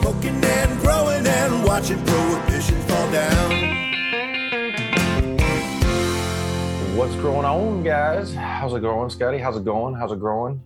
smoking and growing and watching prohibition fall down. What's going on, guys? How's it going, Scotty? How's it going? How's it growing?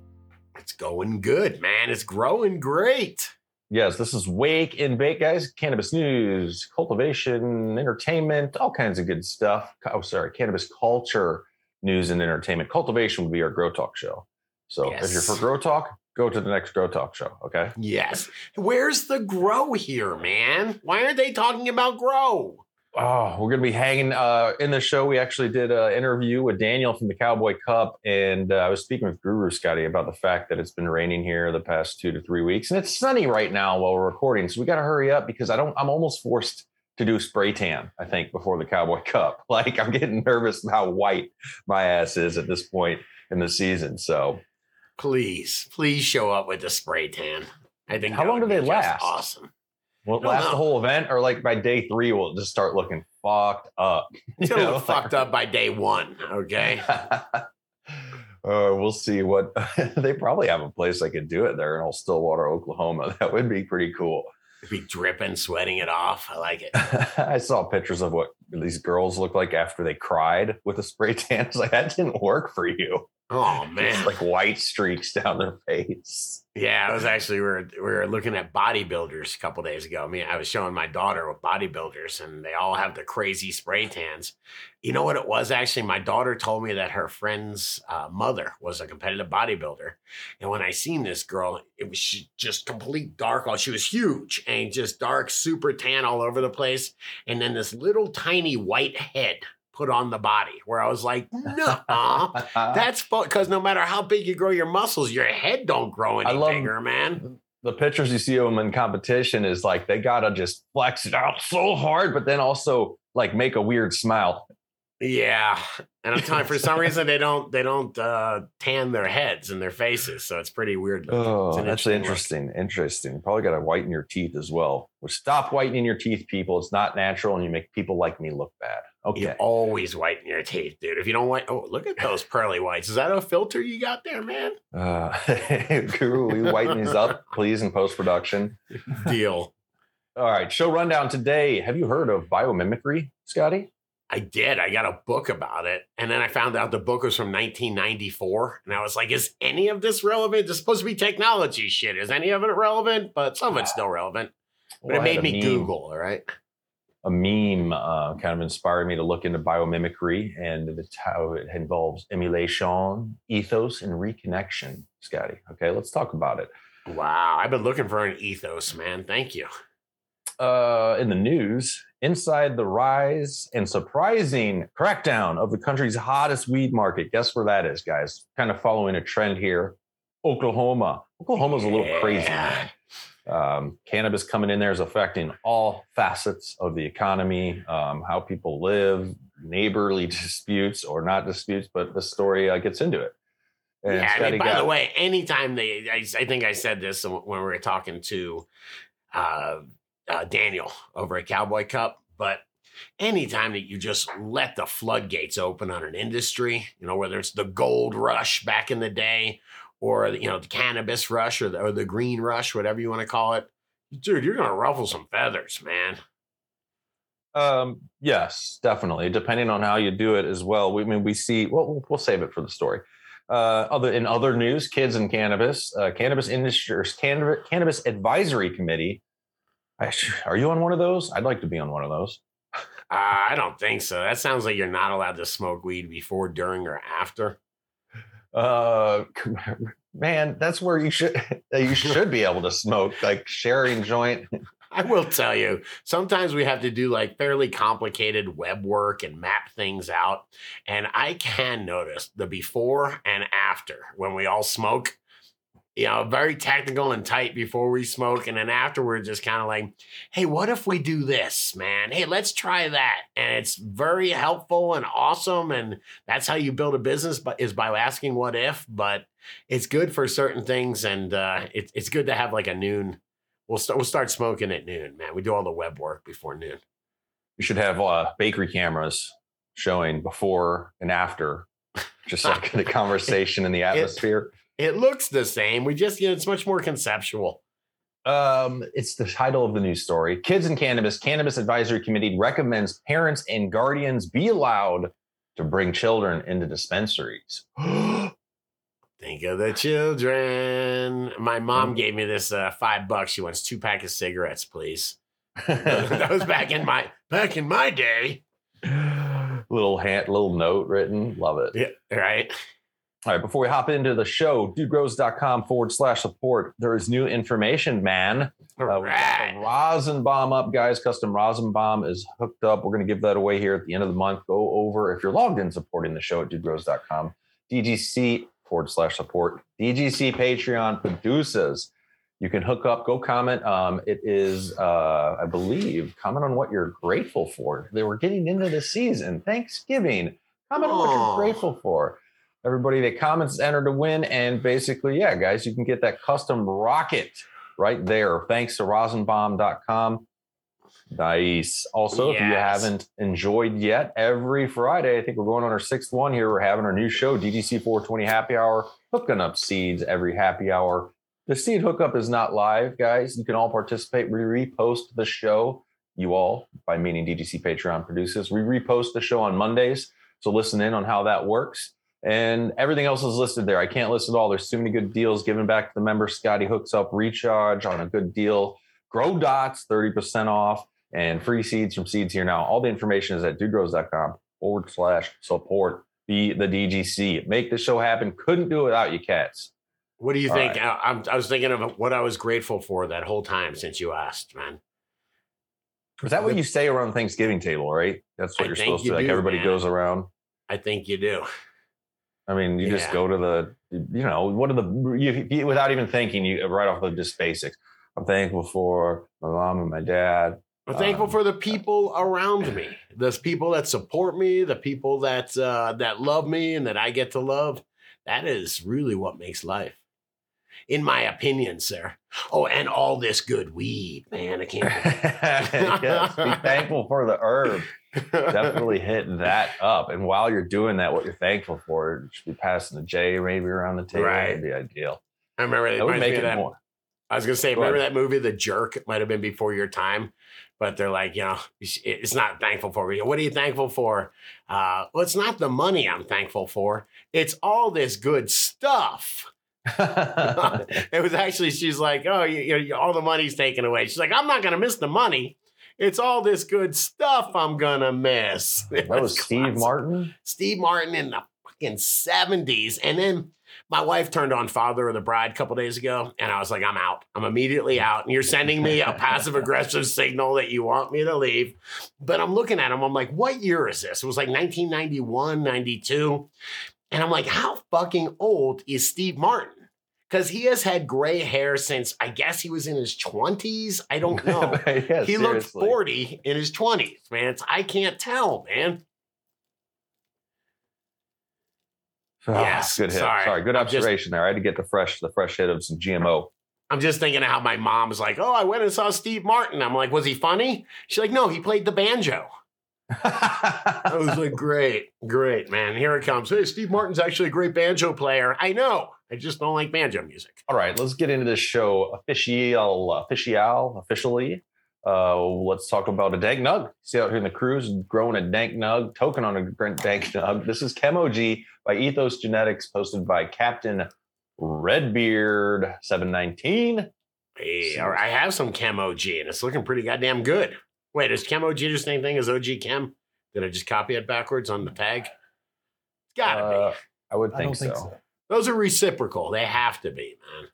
It's going good, man. It's growing great. Yes, this is Wake and Bake, guys. Cannabis news, cultivation, entertainment, all kinds of good stuff. Oh, sorry, cannabis culture news and entertainment. Cultivation would be our Grow Talk show. So yes. If you're for Grow Talk, go to the next Grow Talk show, okay? Yes. Where's the grow here, man? Why aren't they talking about grow? Oh, we're going to be hanging in the show. We actually did an interview with Daniel from the Cowboy Cup, and I was speaking with Guru Scotty about the fact that it's been raining here the past 2 to 3 weeks, and it's sunny right now while we're recording, so we got to hurry up because I'm almost forced to do spray tan, I think, before the Cowboy Cup. Like, I'm getting nervous how white my ass is at this point in the season, so... Please show up with the spray tan. I think. How long do they last? Awesome. Will it last the whole event, or like by day three, will it just start looking fucked up? It's gonna look fucked up by day one. Okay. We'll see what they probably have a place I could do it there in old Stillwater, Oklahoma. That would be pretty cool. It'd be dripping, sweating it off. I like it. I saw pictures of what these girls look like after they cried with a spray tan. It's like, that didn't work for you. Oh, man. Just like white streaks down their face. Yeah, I was actually, we were looking at bodybuilders a couple days ago. I was showing my daughter with bodybuilders, and they all have the crazy spray tans. You know what it was, actually? My daughter told me that her friend's mother was a competitive bodybuilder. And when I seen this girl, it was just complete dark. She was huge and just dark, super tan all over the place. And then this little tiny white head put on the body, where I was like, no, that's because no matter how big you grow your muscles, your head don't grow any bigger, man. The pictures you see of them in competition is like, they got to just flex it out so hard, but then also like make a weird smile. Yeah. And I'm telling you, for some reason, they don't tan their heads and their faces. So it's pretty weird. Oh, that's interesting. Interesting. Probably got to whiten your teeth as well. Well, stop whitening your teeth, people. It's not natural. And you make people like me look bad. Okay. You always whiten your teeth, dude. If you don't white, oh, look at those pearly whites. Is that a filter you got there, man? Guru, will you whiten these up, please, in post-production? Deal. All right. Show rundown today. Have you heard of biomimicry, Scotty? I did. I got a book about it. And then I found out the book was from 1994. And I was like, is any of this relevant? This is supposed to be technology shit. Is any of it relevant? But some of it's still relevant. But it made me Google, all right? A meme kind of inspired me to look into biomimicry and how it involves emulation, ethos, and reconnection, Scotty. Okay, let's talk about it. Wow, I've been looking for an ethos, man. Thank you. In the news, inside the rise and surprising crackdown of the country's hottest weed market. Guess where that is, guys? Kind of following a trend here. Oklahoma. Oklahoma's a little crazy, man. Cannabis coming in there is affecting all facets of the economy, how people live, neighborly disputes or not disputes, but the story gets into it. And yeah, I mean, by the way, anytime I think I said this when we were talking to Daniel over at Cowboy Cup, but anytime that you just let the floodgates open on an industry, whether it's the gold rush back in the day, or, the cannabis rush or the green rush, whatever you want to call it. Dude, you're going to ruffle some feathers, man. Yes, definitely. Depending on how you do it as well. We'll save it for the story. In other news, kids and cannabis, cannabis industries, cannabis advisory committee. Are you on one of those? I'd like to be on one of those. I don't think so. That sounds like you're not allowed to smoke weed before, during, or after. Man, that's where you should be able to smoke, like sharing joint. I will tell you, sometimes we have to do like fairly complicated web work and map things out. And I can notice the before and after when we all smoke, very technical and tight before we smoke. And then afterwards, just kind of like, hey, what if we do this, man? Hey, let's try that. And it's very helpful and awesome. And that's how you build a business, but is by asking what if. But it's good for certain things. And it's good to have like a noon. We'll start smoking at noon, man. We do all the web work before noon. You should have bakery cameras showing before and after, just like the conversation in the atmosphere. It looks the same. We just, it's much more conceptual. It's the title of the news story. Kids and Cannabis. Cannabis Advisory Committee recommends parents and guardians be allowed to bring children into dispensaries. Think of the children. My mom gave me this $5. She wants 2 packs of cigarettes, please. That was back in my day. Little note written. Love it. Yeah. Right. All right. Before we hop into the show, dudegrows.com/support. There is new information, man. All right. We got the rosin bomb up, guys. Custom rosin bomb is hooked up. We're going to give that away here at the end of the month. Go over if you're logged in supporting the show at dudegrows.com. DGC/support. DGC Patreon produces. You can hook up, go comment. It is, I believe, comment on what you're grateful for. They were getting into the season, Thanksgiving. Comment on what you're grateful for. Everybody that comments is entered to win. And basically, yeah, guys, you can get that custom rocket right there. Thanks to rosinbomb.com. Nice. Also, yes. If you haven't enjoyed yet, every Friday, I think we're going on our 6th one here. We're having our new show, DGC 420 Happy Hour, hooking up seeds every happy hour. The seed hookup is not live, guys. You can all participate. We repost the show. You all, by meaning DGC Patreon producers, we repost the show on Mondays. So listen in on how that works. And everything else is listed there. I can't list it all. There's too many good deals given back to the members. Scotty hooks up recharge on a good deal. Grow Dots, 30% off, and free seeds from Seeds Here Now. All the information is at dudegrows.com/support. Be the DGC. Make the show happen. Couldn't do it without you cats. What do you think? Right. I was thinking of what I was grateful for that whole time since you asked, man. Is that what you say around the Thanksgiving table, right? That's what you're supposed to do, like everybody goes around. I think you do. I mean, you just go to without even thinking, you right off the just basics. I'm thankful for my mom and my dad. I'm thankful for the people around me, the people that support me, the people that that love me and that I get to love. That is really what makes life, in my opinion, sir. Oh, and all this good weed, man. I can't. Yes, be thankful for the herb. Definitely hit that up. And while you're doing that, what you're thankful for, you should be passing the J maybe around the table. Right. That'd be ideal. I remember that would make it more. I was going to say, remember that movie, The Jerk? It might have been before your time, but they're like, you know, it's not thankful for. What are you thankful for? Well, it's not the money I'm thankful for. It's all this good stuff. It was actually, she's like, oh, you all the money's taken away. She's like, I'm not going to miss the money. It's all this good stuff I'm going to miss. That was Steve Martin? Steve Martin in the fucking 70s. And then my wife turned on Father of the Bride a couple days ago, and I was like, I'm out. I'm immediately out. And you're sending me a passive-aggressive signal that you want me to leave. But I'm looking at him. I'm like, what year is this? It was like 1991, 92. And I'm like, how fucking old is Steve Martin? Because he has had gray hair since, I guess he was in his 20s. I don't know. Yeah, he looked 40 in his 20s, man. I can't tell, man. Oh, yes. Good hit. Sorry. Good observation there. I had to get the fresh hit of some GMO. I'm just thinking of how my mom's like, oh, I went and saw Steve Martin. I'm like, was he funny? She's like, no, he played the banjo. I was like, great, man. Here it comes. Hey, Steve Martin's actually a great banjo player. I know. I just don't like banjo music. All right, let's get into this show officially. Let's talk about a dank nug. See out here in the crews growing a dank nug, token on a dank nug. This is Chem OG by Ethos Genetics, posted by Captain Redbeard719. Hey, I have some Chem OG, and it's looking pretty goddamn good. Wait, is Chem OG the same thing as OG Chem? Did I just copy it backwards on the tag? It's gotta be. I would think so. Those are reciprocal. They have to be, man.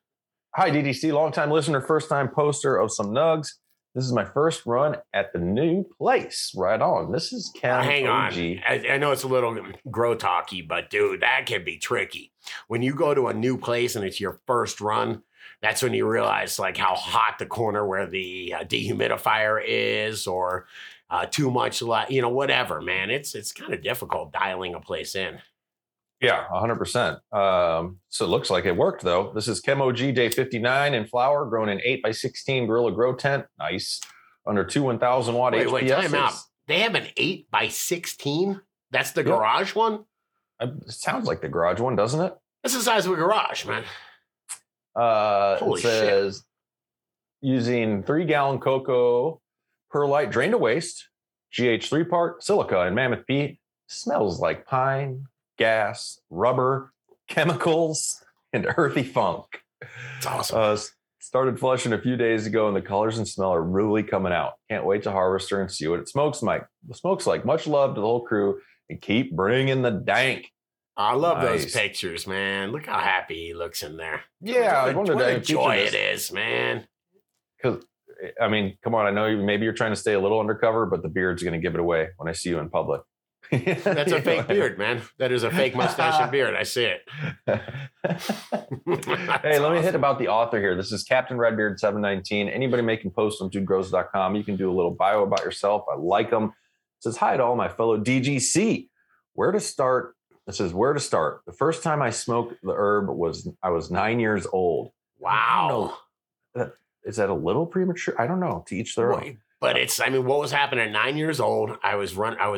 Hi, DDC, longtime listener, first-time poster of some nugs. This is my first run at the new place. Right on. This is Chem OG. I know it's a little grow talky, but dude, that can be tricky. When you go to a new place and it's your first run, that's when you realize like how hot the corner where the dehumidifier is, or too much light, you know, whatever, man. It's kind of difficult dialing a place in. Yeah, 100%. So it looks like it worked, though. This is Chem OG Day 59 in flower, grown in 8x16 Gorilla Grow Tent. Nice. Under 2 1,000-watt HPSs. Wait, time out. They have an 8x16? That's the garage one? It sounds like the garage one, doesn't it? That's the size of a garage, man. Holy shit. using 3 gallon cocoa perlite drained to waste, GH3 part, silica, and mammoth peat. Smells like pine, gas, rubber, chemicals, and earthy funk. It's awesome. Started flushing a few days ago, and the colors and smell are really coming out. Can't wait to harvest her and see what it smokes like. Much love to the whole crew, and keep bringing the dank. I love those pictures, man. Look how happy he looks in there. Yeah, I wonder what a joy it is, man. Because, I mean, come on. I know maybe you're trying to stay a little undercover, but the beard's going to give it away when I see you in public. That's a fake beard, man. That is a fake mustache and beard. I see it. Hey, let me hit about the author here. This is Captain Redbeard719. Anybody making posts on dudegrows.com. You can do a little bio about yourself. I like them. It says, hi to all my fellow DGC. Where to start? It says, where to start? The first time I smoked the herb I was 9 years old. Wow. Is that a little premature? I don't know. To each their own. But what was happening at 9 years old? I was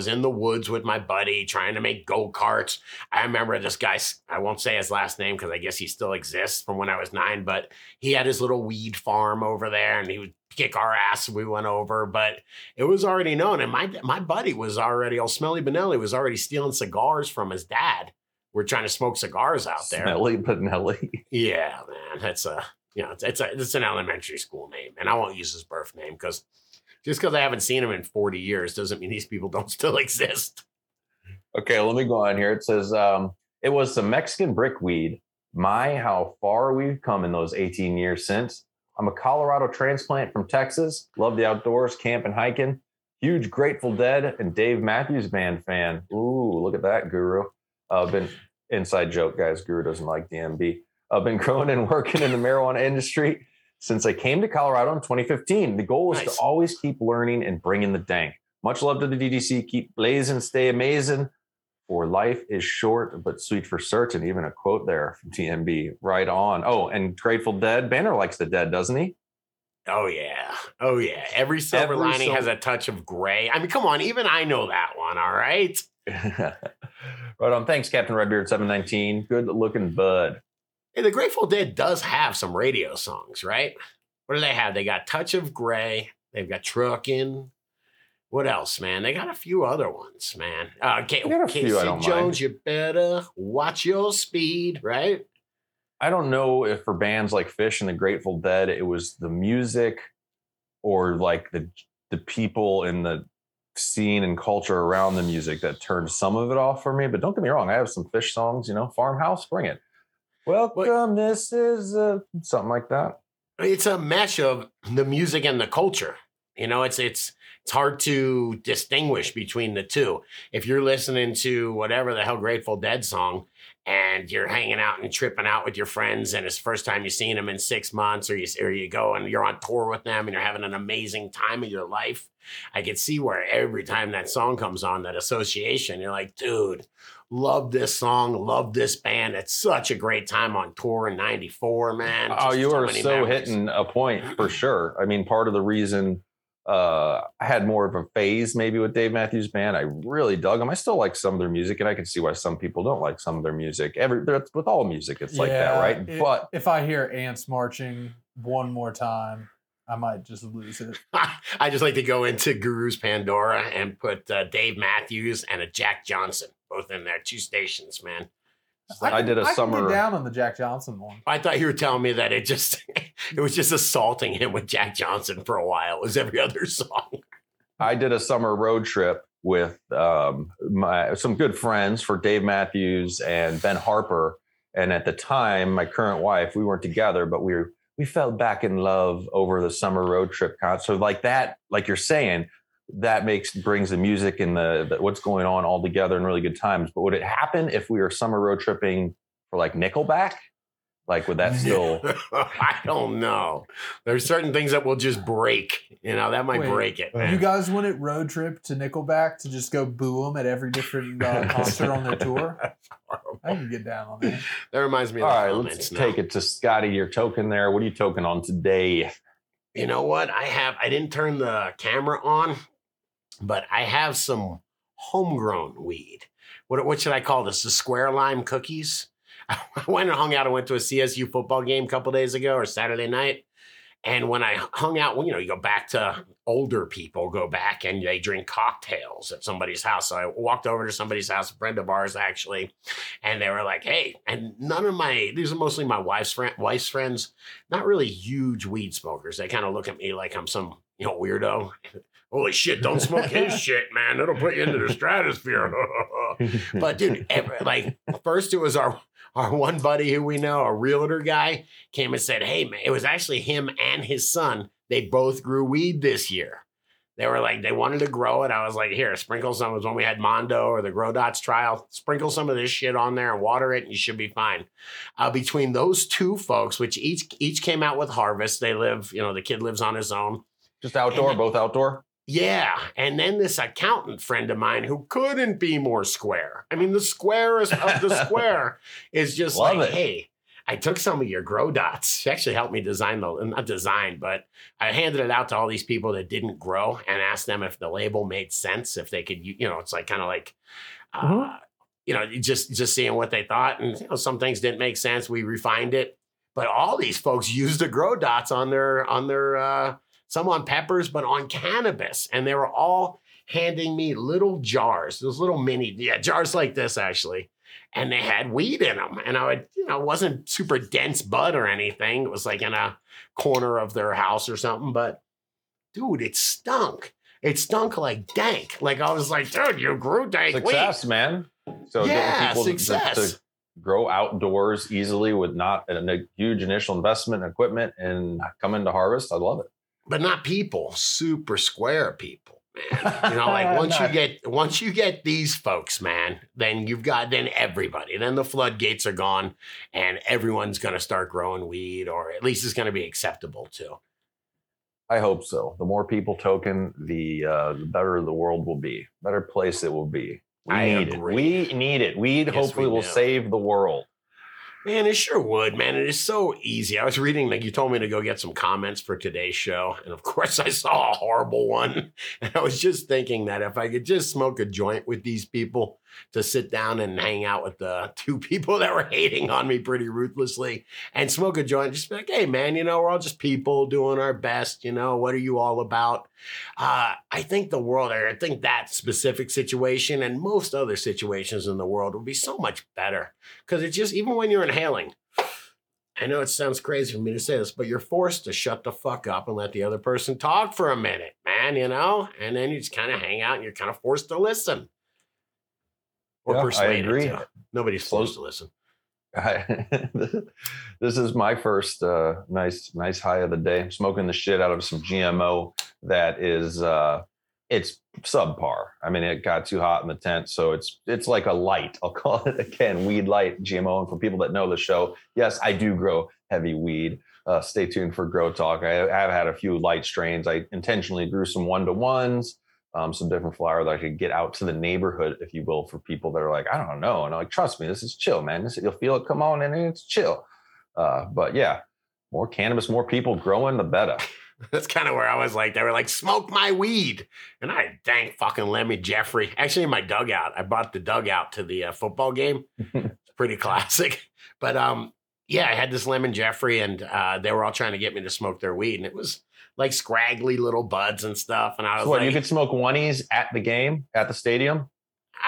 in the woods with my buddy trying to make go-karts. I remember this guy, I won't say his last name because I guess he still exists from when I was nine, but he had his little weed farm over there and he would kick our ass. We went over, but it was already known. And my buddy Smelly Benelli was already stealing cigars from his dad. We're trying to smoke cigars out there. Smelly Benelli. Yeah, man. It's an elementary school name, and I won't use his birth name because just because I haven't seen him in 40 years doesn't mean these people don't still exist. Okay, let me go on here. It says, it was some Mexican brickweed. My, how far we've come in those 18 years since. I'm a Colorado transplant from Texas. Love the outdoors, camp and hiking. Huge Grateful Dead and Dave Matthews Band fan. Ooh, look at that, Guru. Been inside joke, guys. Guru doesn't like DMB. I've been growing and working in the marijuana industry since I came to Colorado in 2015. The goal was to always keep learning and bringing the dank. Much love to the DGC. Keep blazing, stay amazing. For life is short, but sweet for certain. Even a quote there from TMB. Right on. Oh, and Grateful Dead. Banner likes the Dead, doesn't he? Oh, yeah. Oh, yeah. Every silver lining has a touch of gray. I mean, come on. Even I know that one. All right. Right on. Thanks, Captain Redbeard719. Good looking bud. Hey, the Grateful Dead does have some radio songs, right? What do they have? They got Touch of Grey. They've got Truckin'. What else, man? They got a few other ones, man. Casey Jones, mind. You better watch your speed, right? I don't know if for bands like Fish and the Grateful Dead, it was the music or like the people in the scene and culture around the music that turned some of it off for me. But don't get me wrong. I have some Fish songs, Farmhouse, bring it. Welcome, this is something like that. It's a mesh of the music and the culture. It's hard to distinguish between the two. If you're listening to whatever the hell Grateful Dead song and you're hanging out and tripping out with your friends and it's the first time you've seen them in 6 months or you go and you're on tour with them and you're having an amazing time of your life, I could see where every time that song comes on, that association, you're like, dude, love this song, love this band. It's such a great time on tour in 94, man. Oh, you are so hitting a point for sure. I mean, part of the reason I had more of a phase maybe with Dave Matthews Band, I really dug them. I still like some of their music, and I can see why some people don't like some of their music. With all music, it's like that, right? But if I hear Ants Marching one more time, I might just lose it. I just like to go into Guru's Pandora and put Dave Matthews and a Jack Johnson, both in there, two stations, man. I get down on the Jack Johnson one. I thought you were telling me that it was just assaulting him with Jack Johnson for a while. It was every other song. I did a summer road trip with some good friends for Dave Matthews and Ben Harper. And at the time, my current wife, we weren't together, but we fell back in love over the summer road trip concert. Like that, like you're saying, that brings the music and the what's going on all together in really good times. But would it happen if we were summer road tripping for like Nickelback? Like, would that still? I don't know. There's certain things that will just break. That might break it. Man. You guys wouldn't road trip to Nickelback to just go boo them at every different concert on their tour? I can get down on that. That reminds me of all right, let's take it to Scotty. Your token there. What are you token on today? You know what? I didn't turn the camera on, but I have some homegrown weed. What should I call this? The square lime cookies? I went and hung out. I went to a CSU football game a couple days ago or Saturday night. And when I hung out, well, you know, you go back to older people, go back and they drink cocktails at somebody's house. So I walked over to somebody's house, a friend of ours, actually, and they were like, hey, and none of my, these are mostly my wife's friends, not really huge weed smokers. They kind of look at me like I'm some, you know, weirdo. Holy shit, don't smoke his shit, man. It'll put you into the stratosphere. But dude, first it was our one buddy who we know, a realtor guy, came and said, hey, man, it was actually him and his son. They both grew weed this year. They were like, they wanted to grow it. I was like, here, sprinkle some. It was when we had Mondo or the Grow Dots trial. Sprinkle some of this shit on there and water it and you should be fine. Between those two folks, which each came out with harvest. They live, you know, the kid lives on his own. Just outdoor, both outdoor? Yeah. And then this accountant friend of mine who couldn't be more square. I mean, the squarest of the square is just hey, I took some of your Grow Dots. She actually helped me design but I handed it out to all these people that didn't grow and asked them if the label made sense, if they could, you know, it's like kind of like, you know, just seeing what they thought. And, you know, some things didn't make sense. We refined it. But all these folks used the Grow Dots on their some on peppers, but on cannabis. And they were all handing me little jars, those little mini jars like this, actually. And they had weed in them. And I would, you know, it wasn't super dense bud or anything. It was like in a corner of their house or something. But dude, it stunk. It stunk like dank. Like I was like, dude, you grew dank weed. Success, man. So yeah, people success. To grow outdoors easily with not a huge initial investment in equipment and come into harvest. I love it. But not people, super square people, man. You know, like once you get these folks, man, then you've got everybody. Then the floodgates are gone and everyone's going to start growing weed, or at least it's going to be acceptable too. I hope so. The more people token, the better the world will be. Better place it will be. We need it. Weed hopefully will save the world. Man, it sure would, man. It is so easy. I was reading, like you told me to go get some comments for today's show. And of course I saw a horrible one. And I was just thinking that if I could just smoke a joint with these people, to sit down and hang out with the two people that were hating on me pretty ruthlessly and smoke a joint, just be like, hey man, you know, we're all just people doing our best. You know, what are you all about? I think that specific situation and most other situations in the world would be so much better, because it's just, even when you're inhaling, I know it sounds crazy for me to say this, but you're forced to shut the fuck up and let the other person talk for a minute, man, you know, and then you just kind of hang out and you're kind of forced to listen. Or yeah, persuaded. I agree. Nobody's supposed to listen. This is my first nice high of the day. I'm smoking the shit out of some GMO that is it's subpar. I mean, it got too hot in the tent, so it's like a light. I'll call it again weed light GMO. And for people that know the show, yes, I do grow heavy weed. Stay tuned for Grow Talk. I have had a few light strains. I intentionally grew some 1-to-1s. Some different flower that I could get out to the neighborhood, if you will, for people that are like, I don't know. And I'm like, trust me, this is chill, man. You'll feel it. Come on in and it's chill. But yeah, more cannabis, more people growing, the better. That's kind of where I was like, they were like, smoke my weed. And I dang fucking Lemmy Jeffrey. Actually, in my dugout, I bought the dugout to the football game. It's pretty classic. But yeah, I had this Lemon Jeffrey and they were all trying to get me to smoke their weed. And it was like scraggly little buds and stuff. And I was like, you could smoke 1-ies at the game, at the stadium?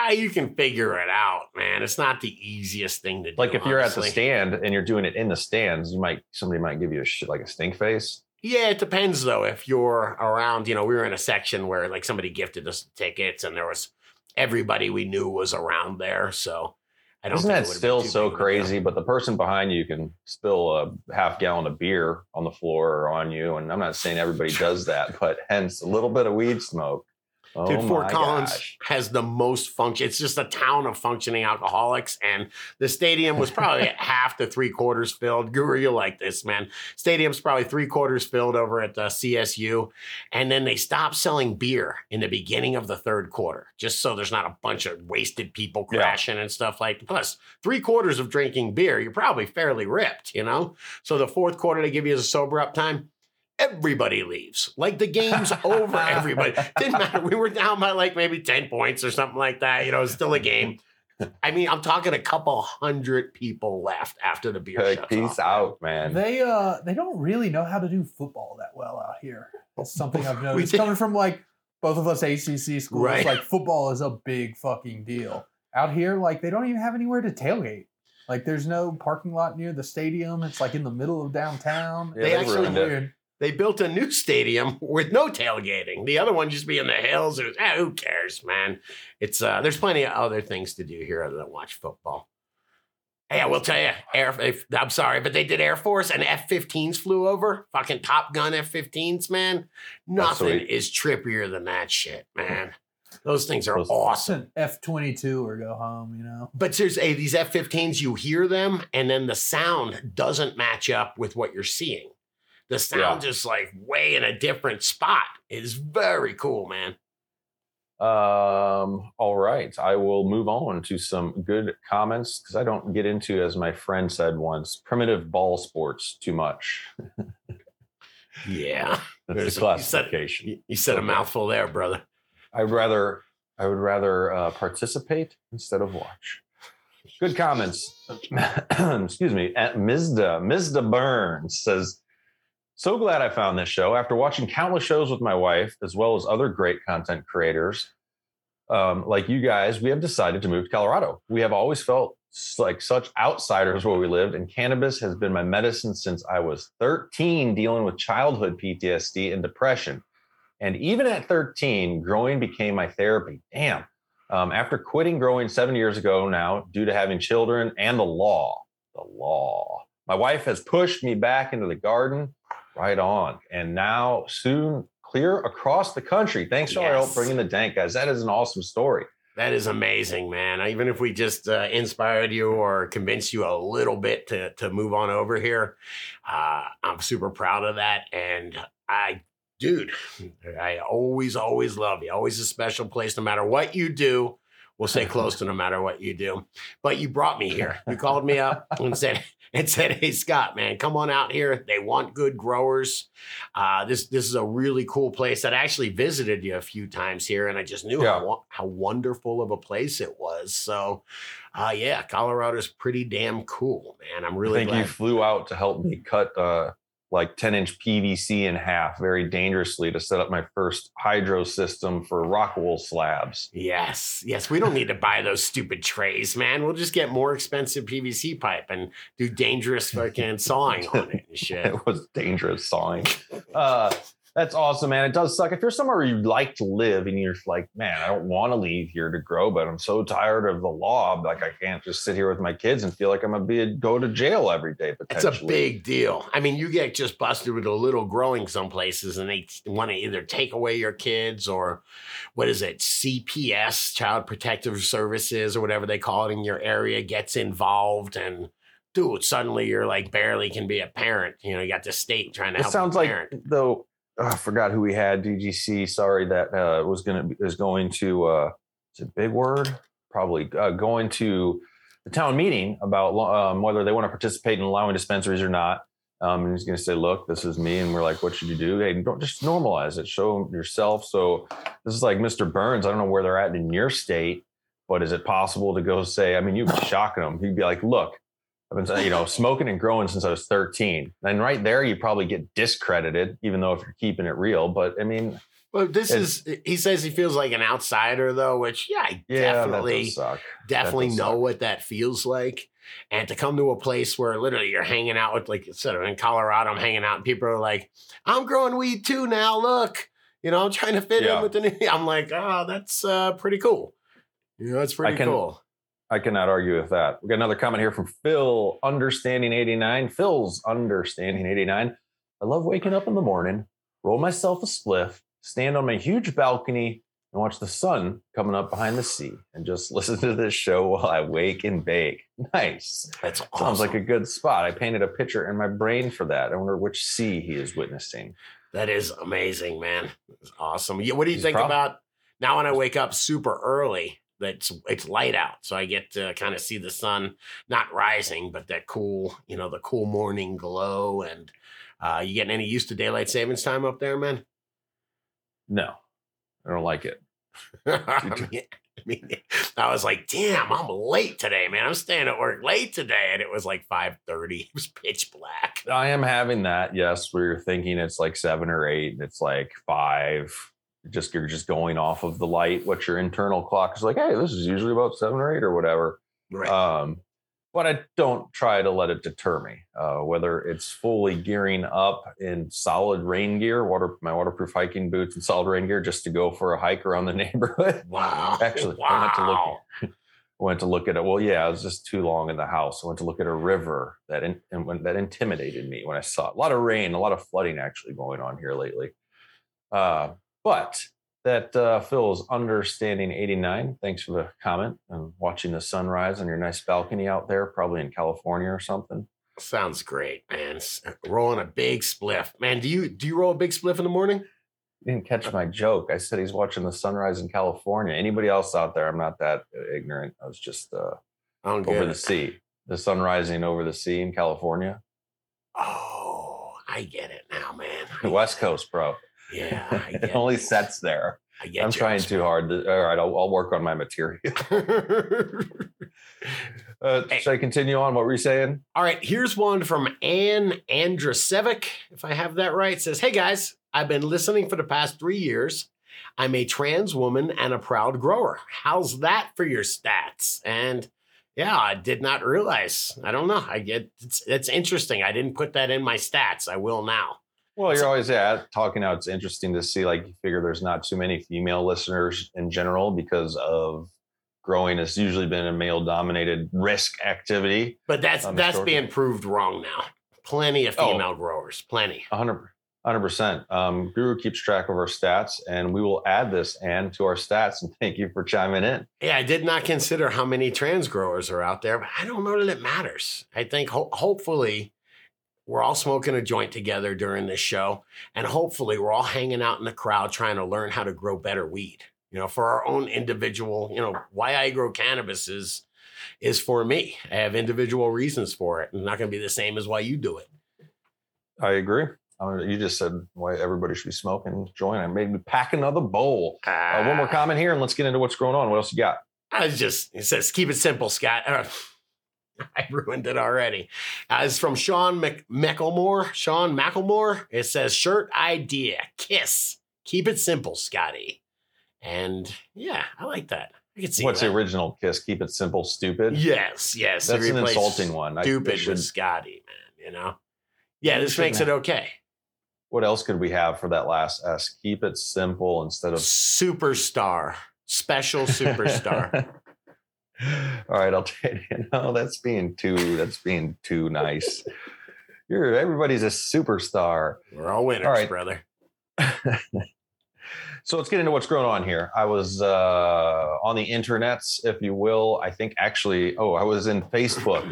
You can figure it out, man. It's not the easiest thing to do. Like if you're honestly at the stand and you're doing it in the stands, somebody might give you a shit, like a stink face. Yeah, it depends though. If you're around, you know, we were in a section where like somebody gifted us tickets and there was everybody we knew was around there. So I don't think that still so crazy, but the person behind you can spill a half gallon of beer on the floor or on you. And I'm not saying everybody does that, but hence a little bit of weed smoke. Oh, dude, Fort Collins has the most function. It's just a town of functioning alcoholics. And the stadium was probably at half to 3/4 filled. Guru, you like this, man. Stadium's probably 3/4 filled over at the CSU. And then they stopped selling beer in the beginning of the third quarter, just so there's not a bunch of wasted people crashing and stuff like that. Plus, 3/4 of drinking beer, you're probably fairly ripped, you know? So the fourth quarter they give you as a sober up time. Everybody leaves. Like the game's over, everybody. Didn't matter. We were down by like maybe 10 points or something like that. You know, it's still a game. I mean, I'm talking a couple hundred people left after the beer shuts Peace off, out, man. They don't really know how to do football that well out here. That's something I've noticed. Coming from, like, both of us ACC schools, right. Like, football is a big fucking deal. Out here, like, they don't even have anywhere to tailgate. Like, there's no parking lot near the stadium. It's, like, in the middle of downtown. Yeah, they actually weird. They built a new stadium with no tailgating. The other one just be in the hills. Who cares, man? It's there's plenty of other things to do here other than watch football. Hey, I will tell you, I'm sorry, but they did Air Force and F-15s flew over. Fucking Top Gun F-15s, man. Nothing is trippier than that shit, man. Those things are awesome. F-22 or go home, you know. But seriously, these F-15s, you hear them, and then the sound doesn't match up with what you're seeing. The sound just like way in a different spot. It is very cool, man. All right. I will move on to some good comments because I don't get into, as my friend said once, primitive ball sports too much. Yeah. That's a classification. You said a mouthful there, brother. I would rather participate instead of watch. Good comments. Excuse me. At Mizda Burns says, so glad I found this show. After watching countless shows with my wife, as well as other great content creators like you guys, we have decided to move to Colorado. We have always felt like such outsiders where we lived, and cannabis has been my medicine since I was 13, dealing with childhood PTSD and depression. And even at 13, growing became my therapy. Damn. After quitting growing 7 years ago now, due to having children and the law, my wife has pushed me back into the garden. Right on. And now soon clear across the country. Thanks for all bringing the dank, guys. That is an awesome story. That is amazing, man. Even if we just inspired you or convinced you a little bit to move on over here, I'm super proud of that. And I always love you. Always a special place, no matter what you do. We'll stay close to no matter what you do. But you brought me here. You called me up and said... And said, hey, Scott, man, come on out here. They want good growers. This is a really cool place. I'd actually visited you a few times here, and I just knew how wonderful of a place it was. So, Colorado's pretty damn cool, man. I'm really glad. You flew out to help me cut like 10-inch PVC in half very dangerously to set up my first hydro system for rock wool slabs. Yes. We don't need to buy those stupid trays, man. We'll just get more expensive PVC pipe and do dangerous fucking sawing on it and shit. It was dangerous sawing. That's awesome, man. It does suck. If you're somewhere you'd like to live and you're like, man, I don't want to leave here to grow, but I'm so tired of the law. Like, I can't just sit here with my kids and feel like I'm going to go to jail every day. Potentially. It's a big deal. I mean, you get just busted with a little growing some places, and they want to either take away your kids or what is it? CPS, Child Protective Services, or whatever they call it in your area, gets involved. And dude, suddenly you're like barely can be a parent. You know, you got the state trying to help. It sounds like though. Oh, I forgot who we had. DGC. Sorry, that is it big word? Probably going to the town meeting about whether they want to participate in allowing dispensaries or not. And he's going to say, "Look, this is me," and we're like, "What should you do?" Hey, don't just normalize it. Show yourself. So this is like Mr. Burns. I don't know where they're at in your state, but is it possible to go say? I mean, you'd be shocking them. You'd be like, "Look, I've been, smoking and growing since I was 13. And right there, you probably get discredited, even though if you're keeping it real. But I mean, well, he says he feels like an outsider, though, which definitely know what that feels like. And to come to a place where literally you're hanging out with, like, instead of in Colorado, I'm hanging out and people are like, I'm growing weed too now. Look, I'm trying to fit in with the new. I'm like, oh, that's pretty cool. That's pretty cool. I cannot argue with that. We got another comment here from Phil, Phil's Understanding 89. I love waking up in the morning, roll myself a spliff, stand on my huge balcony, and watch the sun coming up behind the sea, and just listen to this show while I wake and bake. Nice. That's awesome. Sounds like a good spot. I painted a picture in my brain for that. I wonder which sea he is witnessing. That is amazing, man. That's awesome. Yeah, what do you think about now when I wake up super early? It's light out, so I get to kind of see the sun not rising, but that cool, the cool morning glow. And you getting any used to daylight savings time up there, man? No, I don't like it. I was like, damn, I'm late today, man. I'm staying at work late today. And it was like 5:30. It was pitch black. I am having that. Yes. We were thinking it's like 7 or 8 and it's like 5. You're just going off of the light. What your internal clock is like, hey, this is usually about 7 or 8 or whatever. Right. But I don't try to let it deter me, whether it's fully gearing up in solid rain gear, my waterproof hiking boots and solid rain gear just to go for a hike around the neighborhood. Wow. Actually, wow. I went to look at it. Well, yeah, I was just too long in the house. I went to look at a river that intimidated me when I saw it. A lot of rain, a lot of flooding actually going on here lately. But that Phil is understanding 89. Thanks for the comment and watching the sunrise on your nice balcony out there, probably in California or something. Sounds great, man. Rolling a big spliff, man. Do you roll a big spliff in the morning? You didn't catch my joke. I said he's watching the sunrise in California. Anybody else out there? I'm not that ignorant. I was just over the sea. The sun rising over the sea in California. Oh, I get it now, man. The West Coast, bro. Yeah, I get it. Only sets there. I'm trying too hard. All right, I'll work on my material. Should I continue on? What were you saying? All right, here's one from Ann Andrasevic, if I have that right. It says, hey guys, I've been listening for the past 3 years. I'm a trans woman and a proud grower. How's that for your stats? And yeah, I did not realize. I don't know. It's interesting. I didn't put that in my stats. I will now. Well, you're always talking out. It's interesting to see, like, you figure there's not too many female listeners in general because of growing has usually been a male-dominated risk activity. But that's being proved wrong now. Plenty of female growers, plenty. 100%. Guru keeps track of our stats, and we will add this, Ann, to our stats, and thank you for chiming in. Yeah, I did not consider how many trans growers are out there, but I don't know that it matters. I think hopefully... we're all smoking a joint together during this show, and hopefully we're all hanging out in the crowd trying to learn how to grow better weed, for our own individual, why I grow cannabis is for me. I have individual reasons for it. It's not going to be the same as why you do it. I agree. You just said why everybody should be smoking a joint. I made me pack another bowl. One more comment here and let's get into what's going on. What else you got? It says, keep it simple, Scott. I ruined it already. It's from Sean McElmore. Sean McElmore. It says, shirt idea, kiss. Keep it simple, Scotty. And yeah, I like that. I can see what's the original kiss? Keep it simple, stupid? Yes. That's an insulting one. Stupid with Scotty, man, Yeah, this makes it okay. What else could we have for that last S? Keep it simple instead of... Superstar. Special superstar. All right, I'll take it. No, that's being too nice. Everybody's a superstar. We're all winners, all right, brother. So let's get into what's going on here. I was on the internets, if you will. I think actually, I was in Facebook.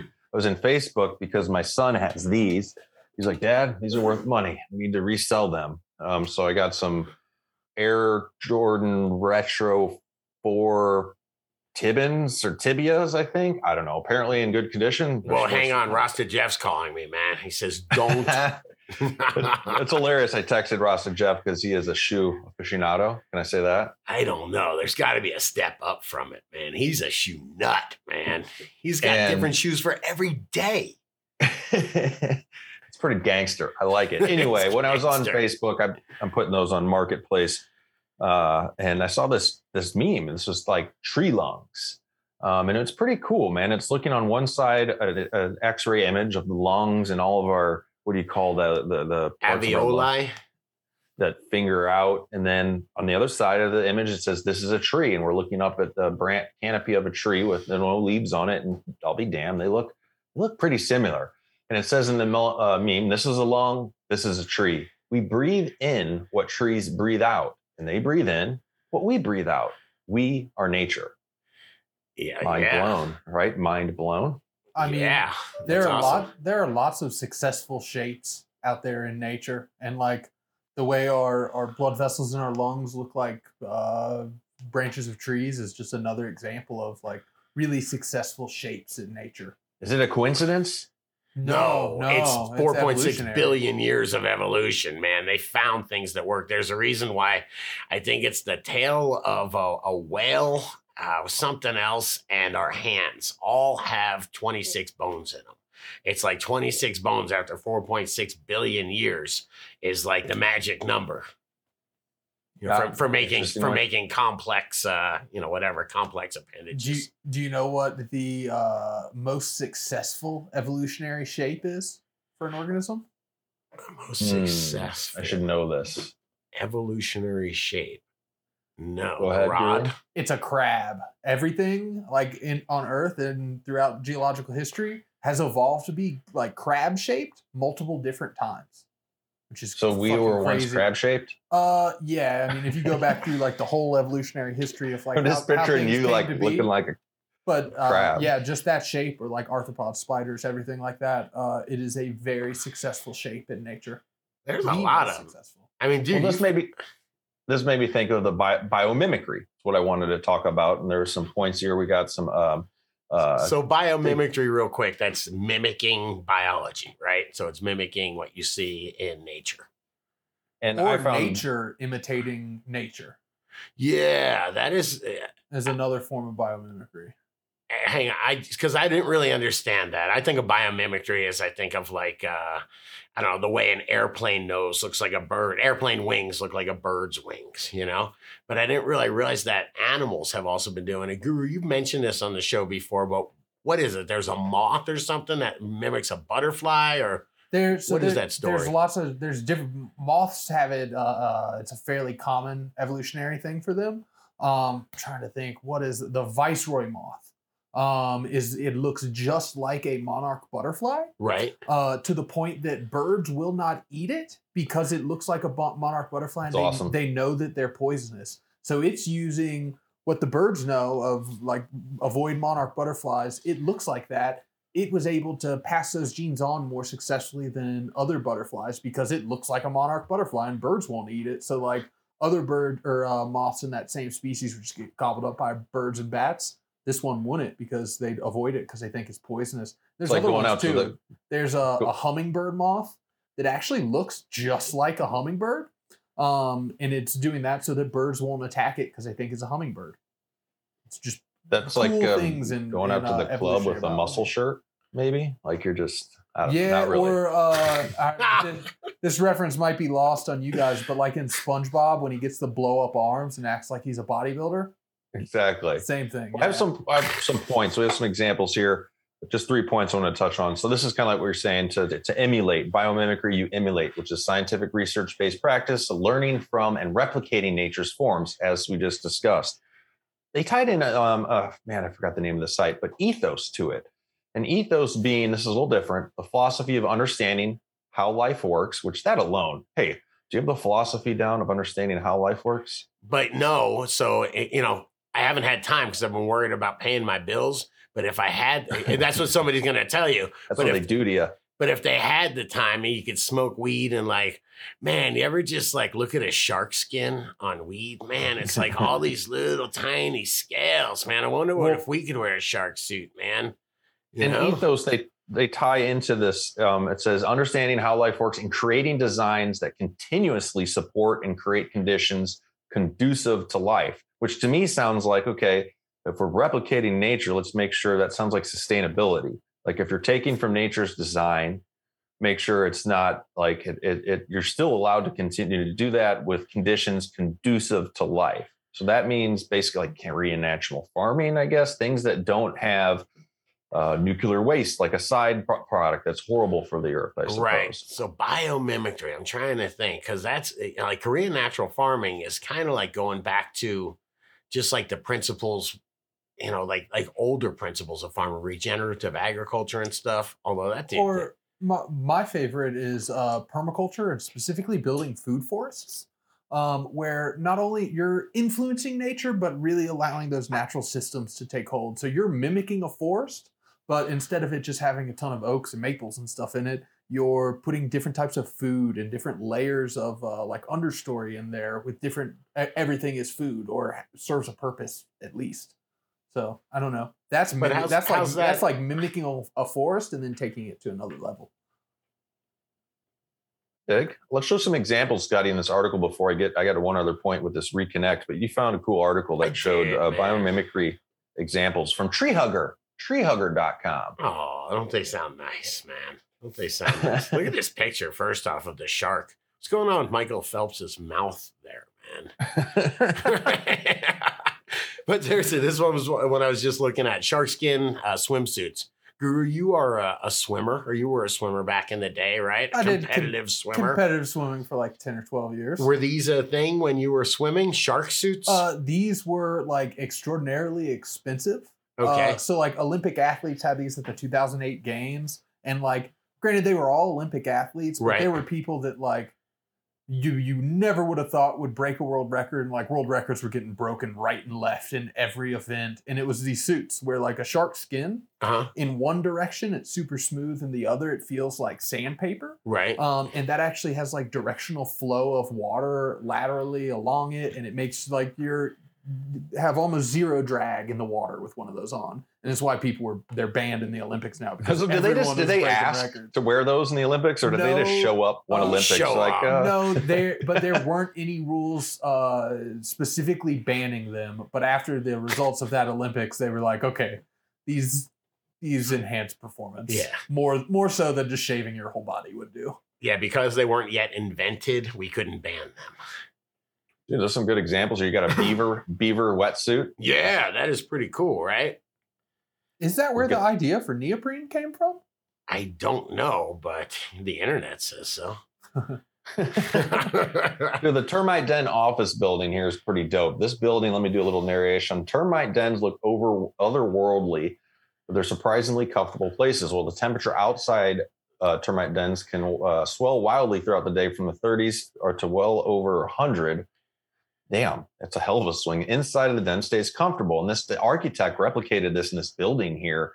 Because my son has these. He's like, Dad, these are worth money. We need to resell them. So I got some Air Jordan Retro 4 Tibbins or tibias, I think. I don't know. Apparently in good condition. Well, hang on. Rasta Jeff's calling me, man. He says, don't. It's hilarious. I texted Rasta Jeff because he is a shoe aficionado. Can I say that? I don't know. There's got to be a step up from it, man. He's a shoe nut, man. He's got different shoes for every day. It's pretty gangster. I like it. Anyway, when I was on Facebook, I'm putting those on Marketplace. And I saw this meme. This was like tree lungs. And it's pretty cool, man. It's looking on one side, an X-ray image of the lungs and all of our, what do you call the alveoli that finger out. And then on the other side of the image, it says, this is a tree. And we're looking up at the branch canopy of a tree with no leaves on it. And I'll be damned. They look pretty similar. And it says in the meme, this is a lung, this is a tree. We breathe in what trees breathe out. And they breathe in what we breathe out. We are nature. Yeah. Mind blown, right? Mind blown. I mean, there are lots of successful shapes out there in nature. And like the way our blood vessels in our lungs look like branches of trees is just another example of like really successful shapes in nature. Is it a coincidence? No, it's 4.6 billion years of evolution, man. They found things that work. There's a reason why I think it's the tail of a whale with something else, and our hands all have 26 bones in them. It's like 26 bones after 4.6 billion years is like the magic number for making complex, complex appendages. Do you know what the most successful evolutionary shape is for an organism? Most successful. I should know this. Evolutionary shape. No, ahead, Rod. It's a crab. Everything on Earth and throughout geological history has evolved to be like crab shaped multiple different times, which is so we were once crab shaped. Yeah. I mean, if you go back through the whole evolutionary history of I'm just picturing you looking like a crab. Yeah, just that shape or arthropods, spiders, everything like that. It is a very successful shape in nature. There's a lot of successful. I mean, dude, this made me think of the biomimicry. It's what I wanted to talk about, and there were some points here. We got some. So biomimicry, real quick, that's mimicking biology, right? So it's mimicking what you see in nature, and I found nature imitating nature. Yeah, that is another form of biomimicry. Hang on, because I didn't really understand that. I think of biomimicry as I think of the way an airplane nose looks like a bird. Airplane wings look like a bird's wings, But I didn't really realize that animals have also been doing it. Guru, you've mentioned this on the show before, but what is it? There's a moth or something that mimics a butterfly, or what is that story? There's different moths have it. It's a fairly common evolutionary thing for them. I'm trying to think, what is the viceroy moth? It looks just like a monarch butterfly, right? To the point that birds will not eat it because it looks like a monarch butterfly. And they know that they're poisonous, so it's using what the birds know of avoid monarch butterflies. It looks like that. It was able to pass those genes on more successfully than other butterflies because it looks like a monarch butterfly and birds won't eat it. So other bird or moths in that same species would just get gobbled up by birds and bats. This one wouldn't because they avoid it because they think it's poisonous. There's other ones too. There's a hummingbird moth that actually looks just like a hummingbird. And it's doing that so that birds won't attack it because they think it's a hummingbird. It's just things going out to the club with a muscle shirt, maybe? You're just, I don't know. Yeah, not really. Or this reference might be lost on you guys, but in SpongeBob when he gets the blow up arms and acts like he's a bodybuilder. Exactly. Same thing. Yeah. I have some points. We have some examples here. Just 3 points I want to touch on. So this is kind of like what you're saying to emulate. Biomimicry, you emulate, which is scientific research-based practice, learning from and replicating nature's forms, as we just discussed. They tied in, I forgot the name of the site, but ethos to it. And ethos being, this is a little different, the philosophy of understanding how life works, which that alone, hey, do you have the philosophy down of understanding how life works? But no, so, I haven't had time because I've been worried about paying my bills. But if I had, that's what somebody's going to tell you. That's what they do to you. But if they had the time and you could smoke weed and you ever just look at a shark skin on weed? Man, it's all these little tiny scales, man. I wonder if we could wear a shark suit, man. Ethos, they tie into this. It says understanding how life works and creating designs that continuously support and create conditions conducive to life. Which to me sounds like, okay, if we're replicating nature, let's make sure that sounds like sustainability. If you're taking from nature's design, make sure it's not you're still allowed to continue to do that with conditions conducive to life. So that means basically Korean natural farming, I guess, things that don't have nuclear waste, like a side product that's horrible for the earth, I suppose. Right. So biomimicry, I'm trying to think, because that's Korean natural farming is kind of going back to just the principles, older principles of farming, regenerative agriculture and stuff. Although that didn't. Or my favorite is permaculture, and specifically building food forests, where not only you're influencing nature, but really allowing those natural systems to take hold. So you're mimicking a forest, but instead of it just having a ton of oaks and maples and stuff in it, you're putting different types of food and different layers of understory in there with different, everything is food or serves a purpose at least. So I don't know. That's mimicking a forest and then taking it to another level. Let's show some examples, Scotty, in this article before I got to one other point with this reconnect, but you found a cool article that showed biomimicry examples from Tree Hugger, treehugger.com. Oh, don't they sound nice, man? Don't they sound nice? Look at this picture, first off, of the shark. What's going on with Michael Phelps's mouth there, man? But seriously, this one was when I was just looking at shark skin swimsuits. Guru, you are a swimmer, or you were a swimmer back in the day, right? I did competitive swimming for like 10 or 12 years. Were these a thing when you were swimming, shark suits? These were like extraordinarily expensive. Okay. So like Olympic athletes had these at the 2008 games. And like, granted, they were all Olympic athletes, but they were people that like, you never would have thought would break a world record, and like world records were getting broken right and left in every event. And it was these suits where like a shark skin in one direction, it's super smooth, in the other, it feels like sandpaper. Right. And that actually has like directional flow of water laterally along it. And it makes like have almost zero drag in the water with one of those on. And it's why people they're banned in the Olympics now. Because did they ask records to wear those in the Olympics, or did they just show up one Olympics? No, but there weren't any rules specifically banning them. But after the results of that Olympics, they were like, okay, these enhance performance. Yeah. More so than just shaving your whole body would do. Yeah, because they weren't yet invented, we couldn't ban them. Dude, there's some good examples here. You got a beaver wetsuit. Yeah, that is pretty cool, right? Is that where the idea for neoprene came from? I don't know, but the internet says so. Dude, the termite den office building here is pretty dope. This building, let me do a little narration. Termite dens look otherworldly, but they're surprisingly comfortable places. Well, the temperature outside termite dens can swell wildly throughout the day from the 30s or to well over 100. Damn, that's a hell of a swing. Inside of the den stays comfortable. And the architect replicated this in this building here,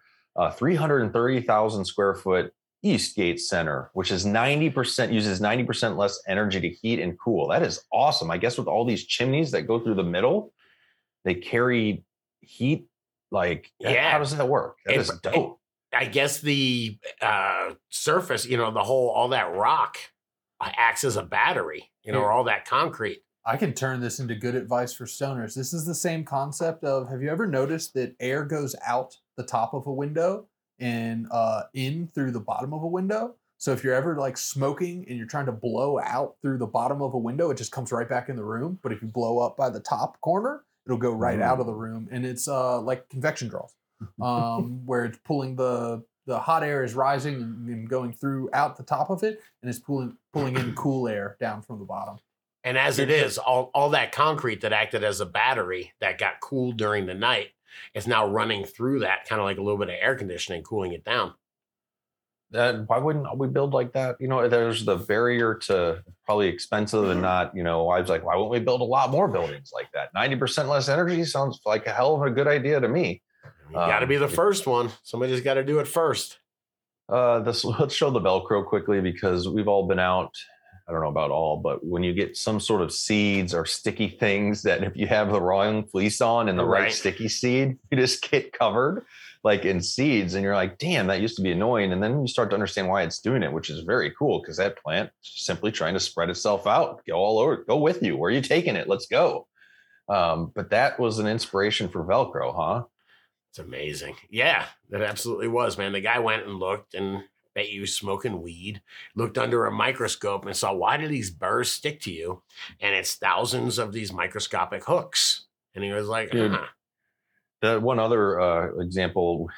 330,000 square foot Eastgate Center, which is 90%, uses 90% less energy to heat and cool. That is awesome. I guess with all these chimneys that go through the middle, they carry heat. Like, how does that work? That is dope. I guess the surface, all that rock acts as a battery, or all that concrete. I can turn this into good advice for stoners. This is the same concept of, have you ever noticed that air goes out the top of a window and in through the bottom of a window? So if you're ever like smoking and you're trying to blow out through the bottom of a window, it just comes right back in the room. But if you blow up by the top corner, it'll go right out of the room. And it's like convection draws, where it's pulling the hot air is rising and going through out the top of it. And it's pulling in cool air down from the bottom. And as it is, all that concrete that acted as a battery that got cooled during the night is now running through that, kind of like a little bit of air conditioning, cooling it down. Why wouldn't we build like that? There's the barrier to probably expensive and not, I was like, why won't we build a lot more buildings like that? 90% less energy sounds like a hell of a good idea to me. You got to be the first one. Somebody's got to do it first. Let's show the Velcro quickly, because we've all been out. I don't know about all, but when you get some sort of seeds or sticky things that if you have the wrong fleece on and the right sticky seed, you just get covered like in seeds. And you're like, damn, that used to be annoying. And then you start to understand why it's doing it, which is very cool, because that plant is simply trying to spread itself out, go all over, go with you. Where are you taking it? Let's go. But that was an inspiration for Velcro, huh? It's amazing. Yeah, that absolutely was, man. The guy went and looked and bet you smoking weed, looked under a microscope and saw, why do these burrs stick to you? And it's thousands of these microscopic hooks. And he was like, The one other example,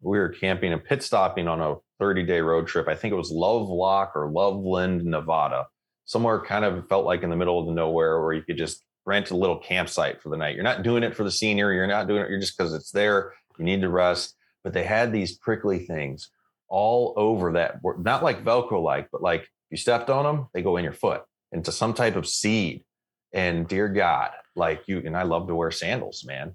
we were camping and pit stopping on a 30-day road trip. I think it was Lovelock or Loveland, Nevada. Somewhere kind of felt like in the middle of the nowhere where you could just rent a little campsite for the night. You're not doing it for the scenery. You're not doing it. You're just because it's there. You need to rest. But they had these prickly things all over that, not like Velcro, like, but like you stepped on them, they go in your foot into some type of seed. And dear God, like you, and I love to wear sandals, man.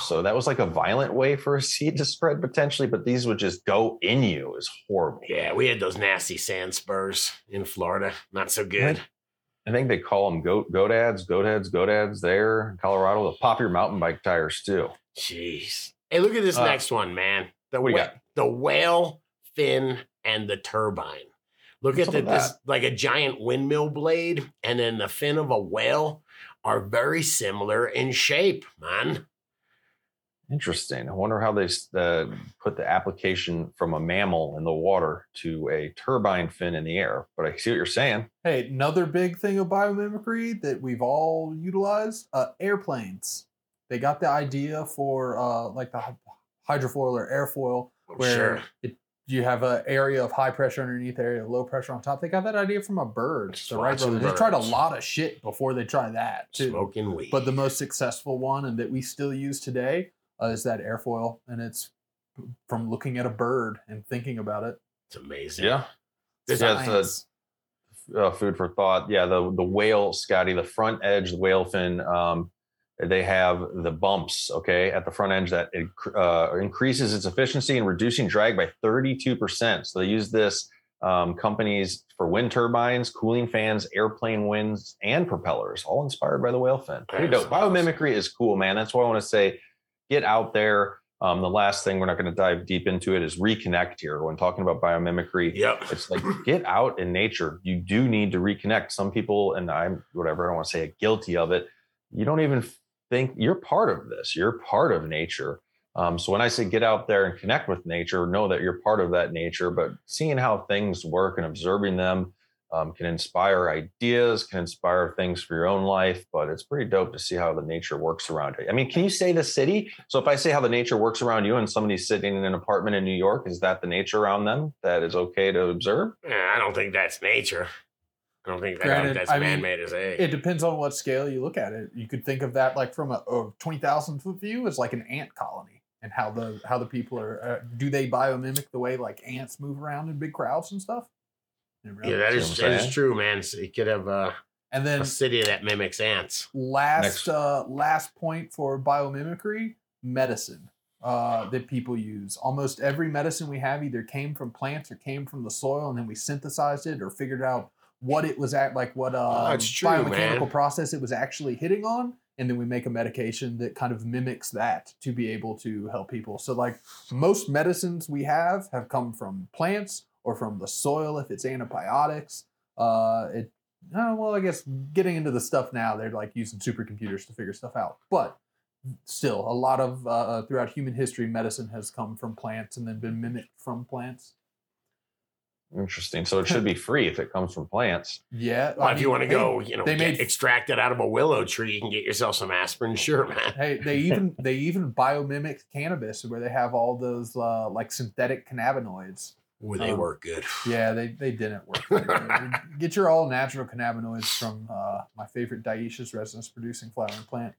So that was like a violent way for a seed to spread potentially, but these would just go in you. It was horrible. Yeah, we had those nasty sand spurs in Florida. Not so good. I think they call them godads there in Colorado. They'll pop your mountain bike tires too. Jeez. Hey, look at this next one, man. What do you got? The whale fin and the turbine. Look at this, like a giant windmill blade and then the fin of a whale are very similar in shape, man. Interesting. I wonder how they put the application from a mammal in the water to a turbine fin in the air. But I see what you're saying. Hey, another big thing of biomimicry that we've all utilized, airplanes. They got the idea for like the hydrofoil or airfoil where you have an area of high pressure underneath, area of low pressure on top. They got that idea from a bird. The Wright brothers. They tried a lot of shit before they tried that, too. Smoking weed. But the most successful one and that we still use today is that airfoil, and it's from looking at a bird and thinking about it. It's amazing. Yeah. This is food for thought. Yeah, the whale, Scotty, the front edge, the whale fin, they have the bumps, okay, at the front edge that it increases its efficiency and reducing drag by 32%. So they use this companies for wind turbines, cooling fans, airplane wings, and propellers, all inspired by the whale fin. Pretty dope. Biomimicry is cool, man. That's why I want to say get out there. The last thing, we're not going to dive deep into it, is reconnect here. When talking about biomimicry, It's like get out in nature. You do need to reconnect. Some people, and I'm whatever, I don't want to say it, guilty of it. You don't even think you're part of this. You're part of nature. So when I say get out there and connect with nature, know that you're part of that nature, but seeing how things work and observing them can inspire ideas, can inspire things for your own life, but it's pretty dope to see how the nature works around you. I mean, can you say the city? So if I say how the nature works around you and somebody's sitting in an apartment in New York, is that the nature around them that is okay to observe? I don't think that's nature. I don't think that's man-made as a... It depends on what scale you look at it. You could think of that like from a 20,000 foot view as like an ant colony. And how the people are, do they biomimic the way like ants move around in big crowds and stuff? Yeah, that is true, man. So you could have a city that mimics ants. Last point for biomimicry, medicine that people use. Almost every medicine we have either came from plants or came from the soil, and then we synthesized it or figured out what it was at, like what biomechanical process it was actually hitting on. And then we make a medication that kind of mimics that to be able to help people. So like most medicines we have come from plants or from the soil if it's antibiotics. I guess getting into the stuff now, they're like using supercomputers to figure stuff out. But still, a lot of throughout human history, medicine has come from plants and then been mimicked from plants. Interesting. So it should be free if it comes from plants. Yeah. Well, if you want to go, extract it out of a willow tree, you can get yourself some aspirin. Sure, man. Hey, they even biomimic cannabis where they have all those like synthetic cannabinoids. Ooh, they work good. Yeah, they didn't work good. Get your all natural cannabinoids from my favorite dioecious resinous producing flowering plant.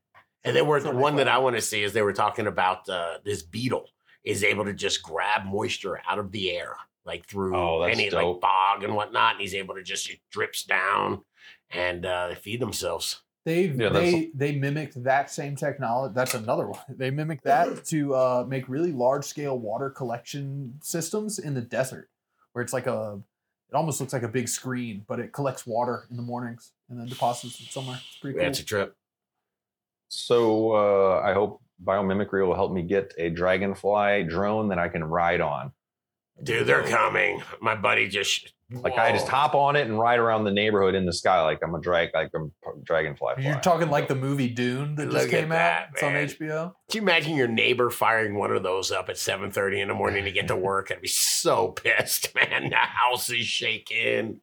And they were the one that I want to see is they were talking about this beetle is able to just grab moisture out of the air. Like through any dope. Like bog and whatnot. And he's able to just, it drips down and they feed themselves. They mimicked that same technology. That's another one. They mimicked that to make really large scale water collection systems in the desert where it's like it almost looks like a big screen, but it collects water in the mornings and then deposits it somewhere. It's pretty cool. That's a trip. So I hope biomimicry will help me get a dragonfly drone that I can ride on. Dude, they're coming. My buddy just I just hop on it and ride around the neighborhood in the sky like I'm a dragonfly. You're talking like the movie Dune that just came out. It's on HBO. Can you imagine your neighbor firing one of those up at 7:30 in the morning to get to work? I'd be so pissed, man. The house is shaking.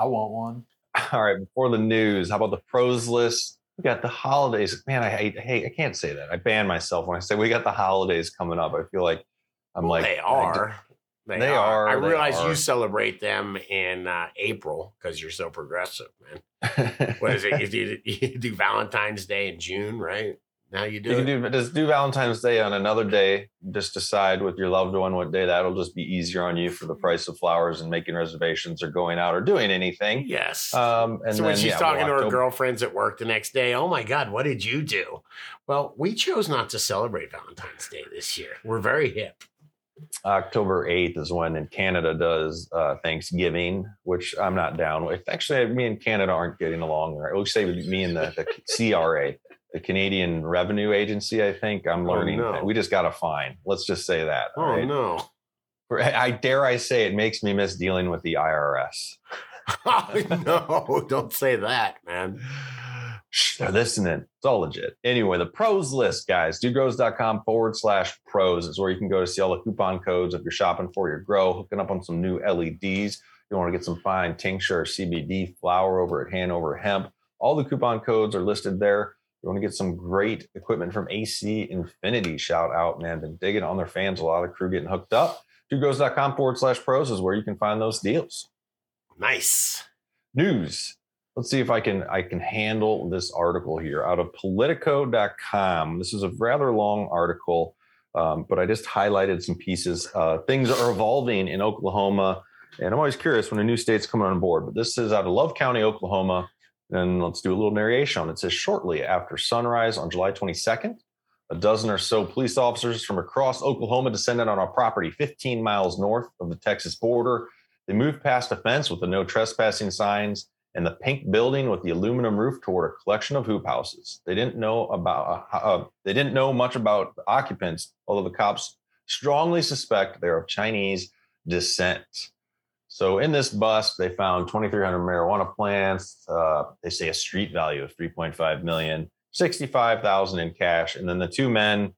I want one. All right, before the news, how about the pros list? We got the holidays. Man, I can't say that. I ban myself when I say we got the holidays coming up. I feel like they are. They are. I realize you celebrate them in April because you're so progressive, man. What is it? You do Valentine's Day in June, right? Now you do Valentine's Day on another day. Just decide with your loved one what day. That'll just be easier on you for the price of flowers and making reservations or going out or doing anything. Yes. And so then, when she's talking to her girlfriends at work the next day, oh my God, what did you do? Well, we chose not to celebrate Valentine's Day this year. We're very hip. October 8th is when in Canada does Thanksgiving, which I'm not down with. Actually, me and Canada aren't getting along. Right? We'll say me and the CRA, the Canadian Revenue Agency, I think. I'm learning. Oh, no. We just got a fine. Let's just say that. Oh, right? No. I dare I say it makes me miss dealing with the IRS. No, don't say that, man. They're listening. It's all legit. Anyway, the pros list, guys, dudegrows.com/pros is where you can go to see all the coupon codes if you're shopping for your grow, hooking up on some new LEDs. You want to get some fine tincture, CBD flower over at Hanover Hemp. All the coupon codes are listed there. You want to get some great equipment from AC Infinity. Shout out, man. Been digging on their fans. A lot of crew getting hooked up. dudegrows.com/pros is where you can find those deals. Nice. News. Let's see if I can handle this article here out of Politico.com. This is a rather long article, but I just highlighted some pieces. Things are evolving in Oklahoma, and I'm always curious when a new state's coming on board. But this is out of Love County, Oklahoma, and let's do a little narration on it. It says, shortly after sunrise on July 22nd, a dozen or so police officers from across Oklahoma descended on our property 15 miles north of the Texas border. They moved past a fence with the no trespassing signs and the pink building with the aluminum roof toward a collection of hoop houses. They didn't know much about the occupants, although the cops strongly suspect they're of Chinese descent. So in this bust, they found 2,300 marijuana plants. They say a street value of $3.5 million, $65,000 in cash. And then the two men,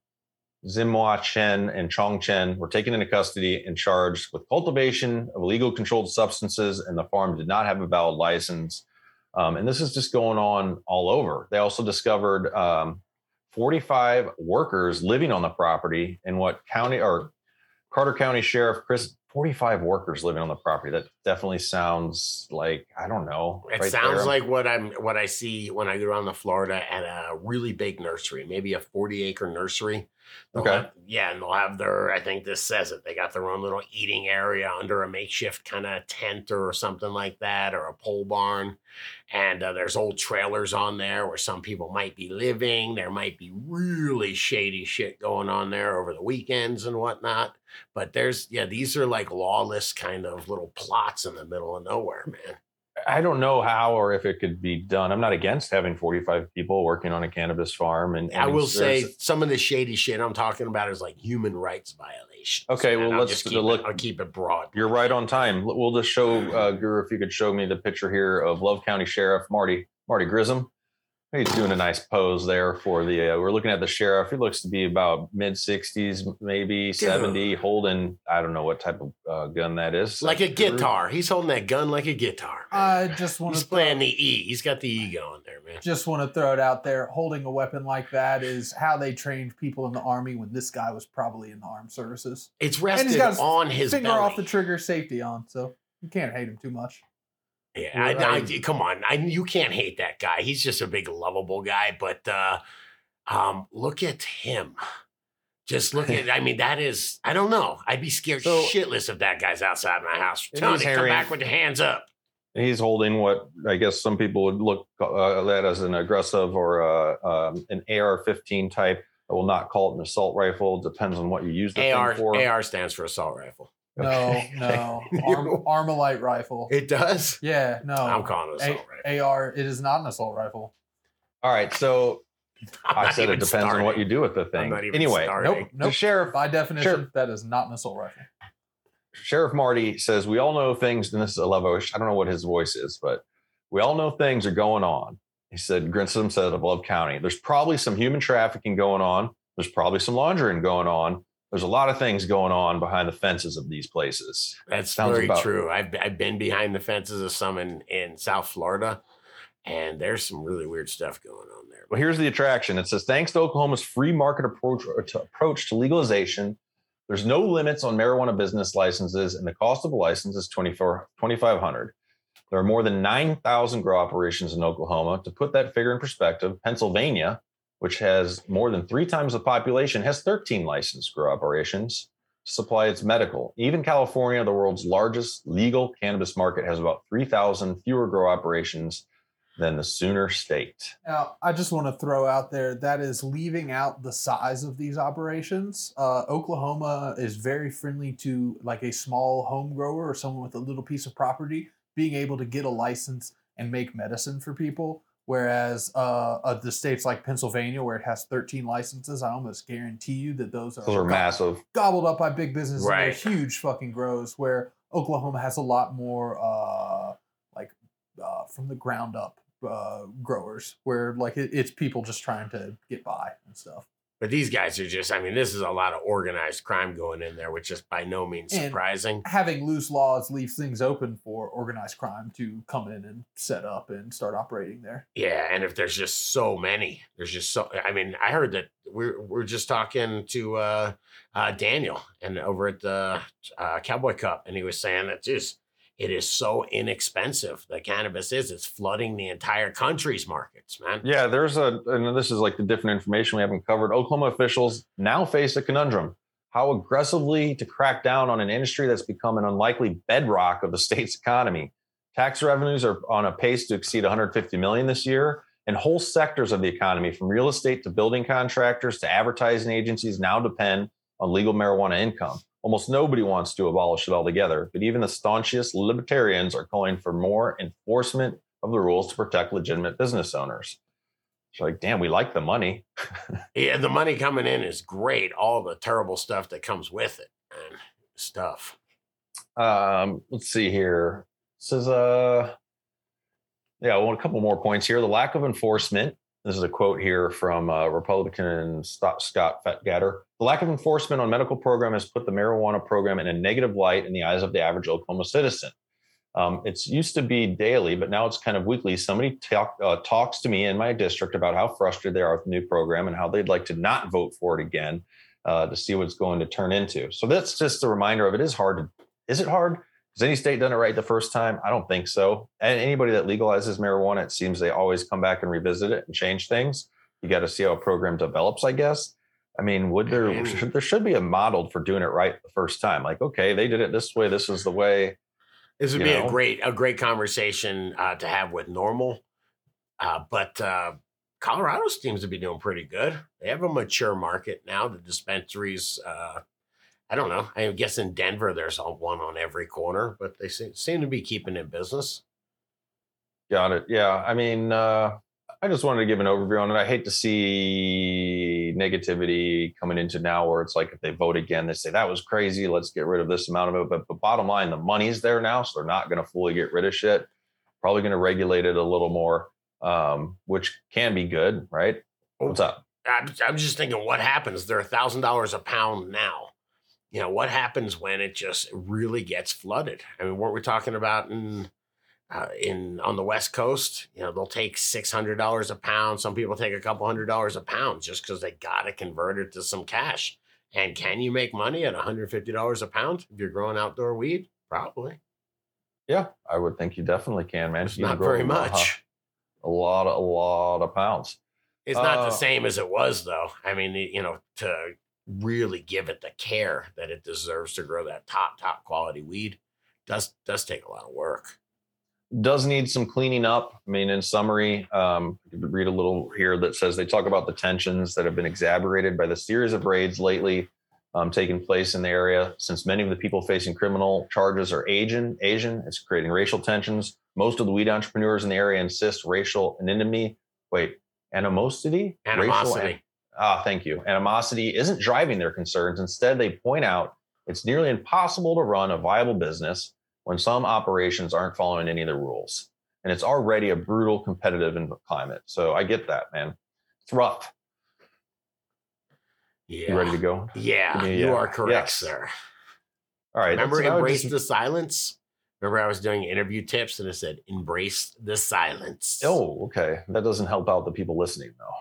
Zimhua Chen and Chong Chen, were taken into custody and charged with cultivation of illegal controlled substances, and the farm did not have a valid license. And this is just going on all over. They also discovered 45 workers living on the property in what county or Carter County Sheriff Chris. 45 workers living on the property. That definitely sounds like, I don't know. It right sounds there. Like what I see when I go down to Florida at a really big nursery, maybe a 40-acre nursery. Okay. And they'll have their, I think this says it, they got their own little eating area under a makeshift kind of tent or something like that, or a pole barn. And there's old trailers on there where some people might be living. There might be really shady shit going on there over the weekends and whatnot. But these are like lawless kind of little plots in the middle of nowhere, man. I don't know how or if it could be done. I'm not against having 45 people working on a cannabis farm. And I will say some of the shady shit I'm talking about is like human rights violations. Okay, well, I'll keep it broad. You're right on time. We'll just show, Guru, if you could show me the picture here of Love County Sheriff Marty Grissom. He's doing a nice pose there for the, we're looking at the sheriff. He looks to be about mid-60s, maybe 70, holding, I don't know what type of gun that is. Like a guitar. He's holding that gun like a guitar. He's playing the E. He's got the E going there, man. Just want to throw it out there. Holding a weapon like that is how they trained people in the Army when this guy was probably in the armed services. It's rested and he's got on his finger belly. Off the trigger, safety on, so you can't hate him too much. Yeah, come on. You can't hate that guy. He's just a big, lovable guy. But look at him. Just look at. I mean, that is. I don't know. I'd be scared shitless if that guy's outside my house. Tony, come back with your hands up. He's holding what I guess some people would look at as an aggressive or an AR-15 type. I will not call it an assault rifle. Depends on what you use the AR thing for. AR stands for assault rifle. Okay. No. Armalite rifle. It does? Yeah, no. I'm calling it an assault rifle. AR, it is not an assault rifle. All right, so I said it depends on what you do with the thing. Anyway, nope. The sheriff, by definition, that is not an assault rifle. Sheriff Marty says, we all know things, and this is a love, I don't know what his voice is, but we all know things are going on. He said, Grissom said of Love County, there's probably some human trafficking going on. There's probably some laundering going on. There's a lot of things going on behind the fences of these places. That's very true. I've been behind the fences of some in South Florida, and there's some really weird stuff going on there. Well, here's the attraction. It says, thanks to Oklahoma's free market approach to legalization, there's no limits on marijuana business licenses, and the cost of a license is $2,500. There are more than 9,000 grow operations in Oklahoma. To put that figure in perspective, Pennsylvania, which has more than 3 times the population, has 13 licensed grow operations to supply its medical. Even California, the world's largest legal cannabis market, has about 3,000 fewer grow operations than the Sooner State. Now, I just want to throw out there, that is leaving out the size of these operations. Oklahoma is very friendly to like a small home grower or someone with a little piece of property being able to get a license and make medicine for people. Whereas the states like Pennsylvania, where it has 13 licenses, I almost guarantee you that those are massive, gobbled up by big business. Right. And they're huge fucking grows. Where Oklahoma has a lot more from the ground up growers, where like it's people just trying to get by and stuff. But these guys are just, I mean, this is a lot of organized crime going in there, which is by no means surprising. And having loose laws leaves things open for organized crime to come in and set up and start operating there. Yeah, and if there's just so many, I mean, I heard that we're just talking to Daniel and over at the Cowboy Cup, and he was saying that it is so inexpensive. The cannabis it's flooding the entire country's markets, man. Yeah, and this is like the different information we haven't covered. Oklahoma officials now face a conundrum. How aggressively to crack down on an industry that's become an unlikely bedrock of the state's economy. Tax revenues are on a pace to exceed $150 million this year, and whole sectors of the economy, from real estate to building contractors to advertising agencies, now depend on legal marijuana income. Almost nobody wants to abolish it altogether, but even the staunchest libertarians are calling for more enforcement of the rules to protect legitimate business owners. It's like, damn, we like the money. Yeah, the money coming in is great. All the terrible stuff that comes with it and stuff. Let's see here. This is I want a couple more points here. The lack of enforcement. This is a quote here from Republican Scott Fettgatter. The lack of enforcement on medical program has put the marijuana program in a negative light in the eyes of the average Oklahoma citizen. It's used to be daily, but now it's kind of weekly. Somebody talks to me in my district about how frustrated they are with the new program and how they'd like to not vote for it again to see what it's going to turn into. So that's just a reminder of it is hard. Is it hard? Has any state done it right the first time? I don't think so. And anybody that legalizes marijuana, it seems they always come back and revisit it and change things. You got to see how a program develops, I guess. I mean, there should be a model for doing it right the first time. Like, okay, they did it this way. This is the way. This would be a great conversation to have with Normal. But Colorado seems to be doing pretty good. They have a mature market now. The dispensaries, I don't know. I guess in Denver, there's one on every corner, but they seem to be keeping in business. Got it. Yeah. I mean, I just wanted to give an overview on it. I hate to see negativity coming into now where it's like if they vote again, they say that was crazy. Let's get rid of this amount of it. But the bottom line, the money's there now, so they're not going to fully get rid of shit. Probably going to regulate it a little more, which can be good, right? What's up? I'm just thinking, what happens? They're $1,000 a pound now. You know, what happens when it just really gets flooded? I mean, weren't we talking about on the West Coast? You know, they'll take $600 a pound. Some people take a couple $100 a pound just because they got to convert it to some cash. And can you make money at $150 a pound if you're growing outdoor weed? Probably. Yeah, I would think you definitely can, man. It's not very much. A lot of pounds. It's not the same as it was, though. I mean, you know, to really give it the care that it deserves to grow that top quality weed does take a lot of work. Does need some cleaning up. I mean, in summary, read a little here that says they talk about the tensions that have been exacerbated by the series of raids lately taking place in the area. Since many of the people facing criminal charges are Asian, it's creating racial tensions. Most of the weed entrepreneurs in the area insist racial animosity. Thank you. Animosity isn't driving their concerns. Instead, they point out it's nearly impossible to run a viable business when some operations aren't following any of the rules. And it's already a brutal competitive climate. So I get that, man. It's rough. Yeah. You ready to go? Yeah, you are correct, sir. All right. Remember Embrace the Silence? Remember I was doing interview tips and I said, embrace the silence. Oh, okay. That doesn't help out the people listening, though.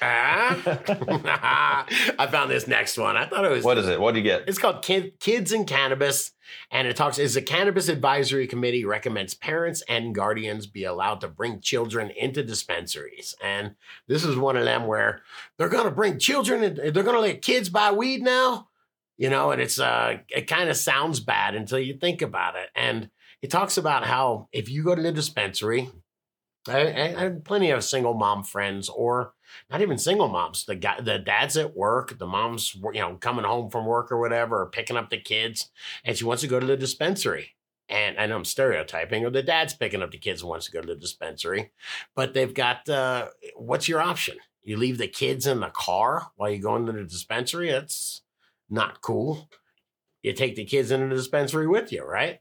I found this next one. I thought it was. What is it? What do you get? It's called Kids and Cannabis, and it talks. Is the Cannabis Advisory Committee recommends parents and guardians be allowed to bring children into dispensaries, and this is one of them where they're going to bring children and they're going to let kids buy weed now, you know. And it's it kind of sounds bad until you think about it. And it talks about how if you go to the dispensary. I have plenty of single mom friends, or not even single moms. The dad's at work, the mom's, you know, coming home from work or whatever, or picking up the kids, and she wants to go to the dispensary. And I'm stereotyping, or the dad's picking up the kids and wants to go to the dispensary, but they've got, what's your option? You leave the kids in the car while you go into the dispensary? That's not cool. You take the kids into the dispensary with you, right?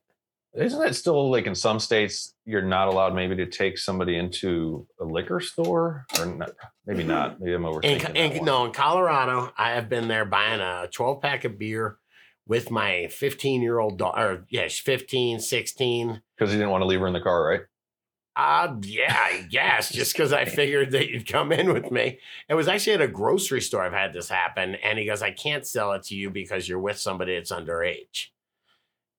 Isn't that still, like, in some states, you're not allowed maybe to take somebody into a liquor store? Or not, maybe not. Maybe I'm overthinking that. No, in Colorado, I have been there buying a 12-pack of beer with my 15-year-old daughter. Yeah, she's 15, 16. Because you didn't want to leave her in the car, right? Yeah, I guess. Just because I figured that you'd come in with me. It was actually at a grocery store I've had this happen. And he goes, I can't sell it to you because you're with somebody that's underage.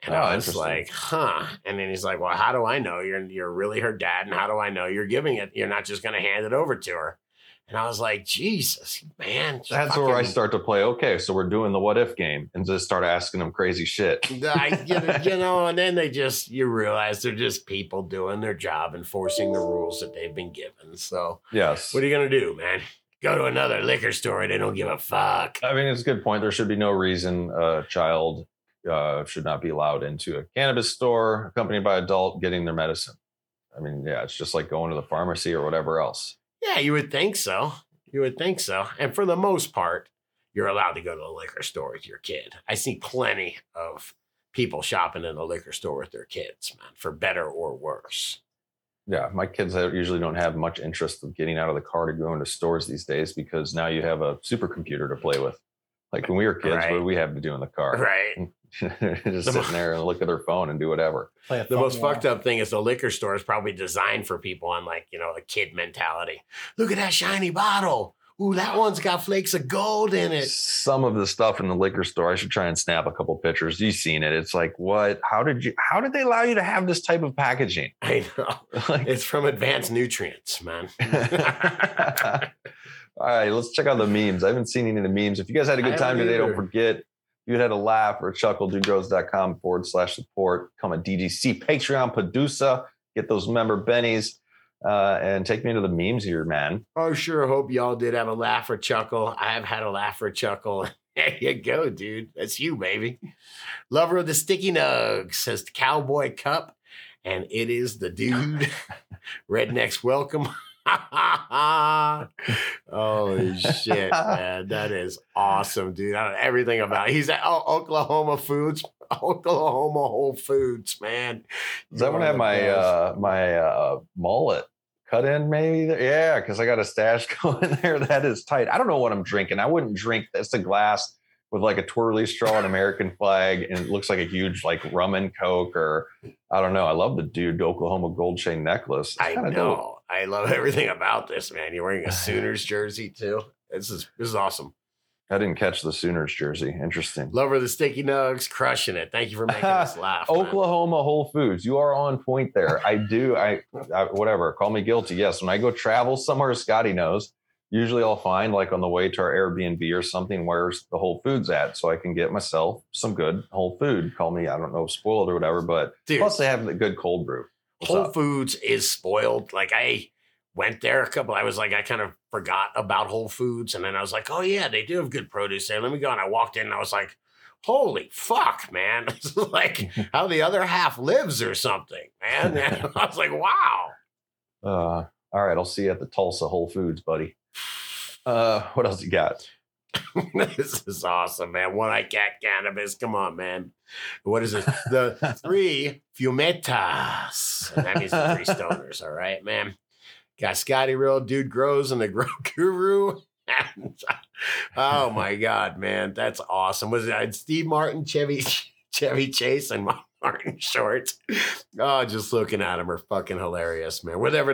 And I was like, huh. And then he's like, well, how do I know you're really her dad? And how do I know you're giving it? You're not just going to hand it over to her. And I was like, Jesus, man. That's fucking... where I start to play. Okay, so we're doing the what if game and just start asking them crazy shit. And then you realize they're just people doing their job and enforcing the rules that they've been given. So yes, what are you going to do, man? Go to another liquor store. They don't give a fuck. I mean, it's a good point. There should be no reason a child should not be allowed into a cannabis store accompanied by an adult getting their medicine. I mean, yeah, it's just like going to the pharmacy or whatever else. Yeah, you would think so. You would think so. And for the most part, you're allowed to go to the liquor store with your kid. I see plenty of people shopping in the liquor store with their kids, man, for better or worse. Yeah, my kids usually don't have much interest in getting out of the car to go into stores these days because now you have a supercomputer to play with. Like when we were kids, right. What did we have to do in the car? Right. Just sitting there and look at their phone and do whatever. The most fucked up thing is the liquor store is probably designed for people on a kid mentality. Look at that shiny bottle. Ooh, that one's got flakes of gold in it. Some of the stuff in the liquor store, I should try and snap a couple pictures. You've seen it. It's like, what? How did they allow you to have this type of packaging? I know. It's from Advanced Nutrients, man. All right, let's check out the memes. I haven't seen any of the memes. If you guys had a good time today, don't forget, if you had a laugh or a chuckle, dudegrows.com/support. Become a DGC Patreon producer. Get those member bennies. And take me to the memes here, man. Oh, sure. Hope y'all did have a laugh or chuckle. I have had a laugh or chuckle. There you go, dude. That's you, baby. Lover of the sticky nugs, says the Cowboy Cup. And it is the dude. Rednecks welcome. Holy shit, man. That is awesome, dude. I know everything about it. He's at Oklahoma Whole Foods, man. Does that one have my mullet cut in maybe? Yeah, because I got a stash going there. That is tight. I don't know what I'm drinking. I wouldn't drink. That's a glass with like a twirly straw and American flag, and it looks like a huge rum and Coke, or I don't know. I love the dude Oklahoma gold chain necklace. It's I know. Dope. I love everything about this, man. You're wearing a Sooners jersey, too. This is awesome. I didn't catch the Sooners jersey. Interesting. Lover of the sticky nugs, crushing it. Thank you for making us laugh. Oklahoma, man. Whole Foods. You are on point there. I do. I whatever. Call me guilty. Yes. When I go travel somewhere, Scotty knows. Usually I'll find on the way to our Airbnb or something where's the Whole Foods at, so I can get myself some good whole food. Call me, I don't know, spoiled or whatever. But dude, plus they have the good cold brew. Whole Foods is spoiled. I went there I kind of forgot about Whole Foods. And then I was like, oh yeah, they do have good produce there. Let me go. And I walked in and I was like, holy fuck, man. It's how the other half lives or something, man. And I was like, wow. All right. I'll see you at the Tulsa Whole Foods, buddy. What else you got? This is awesome, man. What I got cannabis. Come on, man. What is it? The 3 fumetas. And that means the 3 stoners. All right, man. Got Scotty Real, Dude Grows, and the Grow Guru. Oh my God, man. That's awesome. Was it Steve Martin, Chevy Chase, and Martin Short? Oh, just looking at them are fucking hilarious, man. Wherever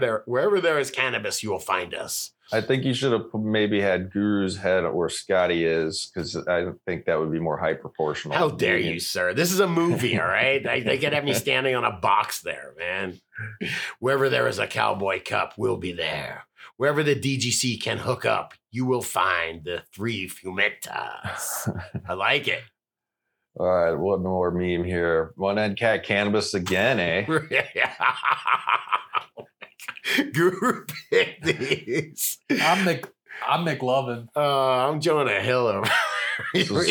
there is cannabis, you will find us. I think you should have maybe had Guru's head or Scotty is, because I think that would be more high proportional. How dare you, sir? This is a movie, all right? They could have me standing on a box there, man. Wherever there is a Cowboy Cup, we'll be there. Wherever the DGC can hook up, you will find the 3 fumetas. I like it. All right, one more meme here. One-eyed cat cannabis again, eh? Guru picked these. I'm McLovin. I'm Jonah Hill.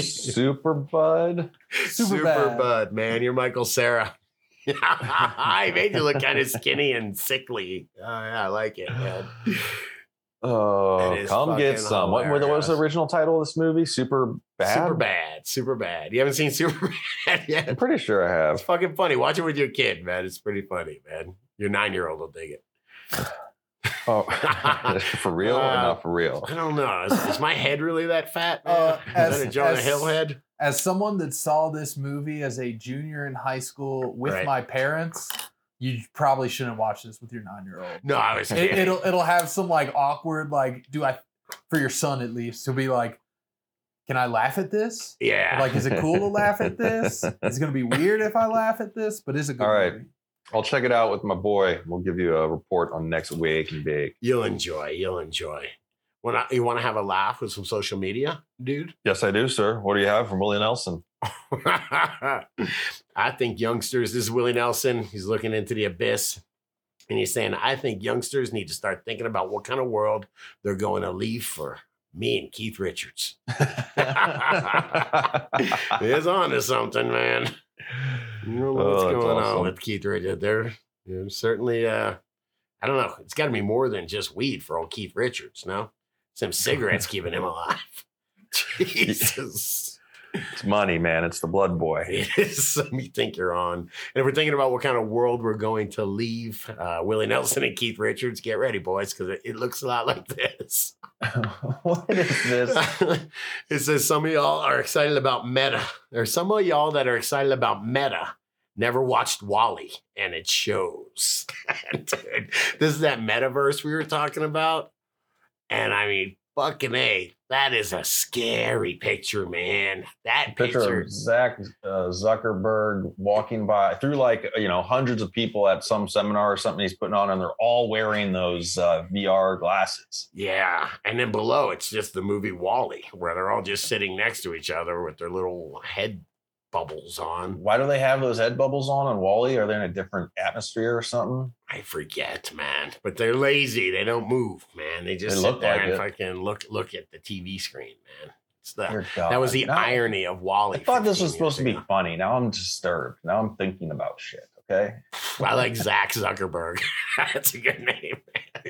Super Bad. Super Bad, man. You're Michael Sarah. I made you look kind of skinny and sickly. Oh, yeah, I like it, man. Oh, come get some. What was the original title of this movie? Super Bad? Super Bad. You haven't seen Super Bad yet? I'm pretty sure I have. It's fucking funny. Watch it with your kid, man. It's pretty funny, man. Your 9-year-old will dig it. Oh, for real or not for real? I don't know. Is my head really that fat? Is that a Jonah Hill head? As someone that saw this movie as a junior in high school with my parents, you probably shouldn't watch this with your 9-year-old. No, I was kidding. It'll have some like awkward, like, for your son at least, he'll be like, can I laugh at this? Yeah. Like, is it cool to laugh at this? It's going to be weird if I laugh at this, but it's a good movie. All right. I'll check it out with my boy. We'll give you a report on next Wake and Bake. You'll enjoy. You want to have a laugh with some social media, dude? Yes, I do, sir. What do you have from Willie Nelson? I think youngsters, this is Willie Nelson. He's looking into the abyss. And he's saying, I think youngsters need to start thinking about what kind of world they're going to leave for me and Keith Richards. It's on to something, man. You know what's going on with Keith Richards there. You know, certainly, I don't know. It's got to be more than just weed for old Keith Richards, no? Some cigarettes keeping him alive. Jesus. It's money, man. It's the blood boy. It is something you think you're on. And if we're thinking about what kind of world we're going to leave, Willie Nelson and Keith Richards, get ready, boys, because it looks a lot like this. What is this? It says some of y'all are excited about Meta. There are some of y'all that are excited about Meta. Never watched WALL-E, and it shows. Dude, this is that metaverse we were talking about. And I mean, fucking A, that is a scary picture, man. That picture of Zuckerberg walking by through hundreds of people at some seminar or something he's putting on, and they're all wearing those VR glasses. Yeah. And then below, it's just the movie WALL-E, where they're all just sitting next to each other with their little head bubbles on. Why do they have those head bubbles on WALL-E? Are they in a different atmosphere or something? I forget, man. But they're lazy. They don't move, man. They just sit there and fucking look at the TV screen, man. It's that was the irony of WALL-E. I thought this was supposed to be funny. Now I'm disturbed. Now I'm thinking about shit. Okay. I like Zach Zuckerberg. That's a good name.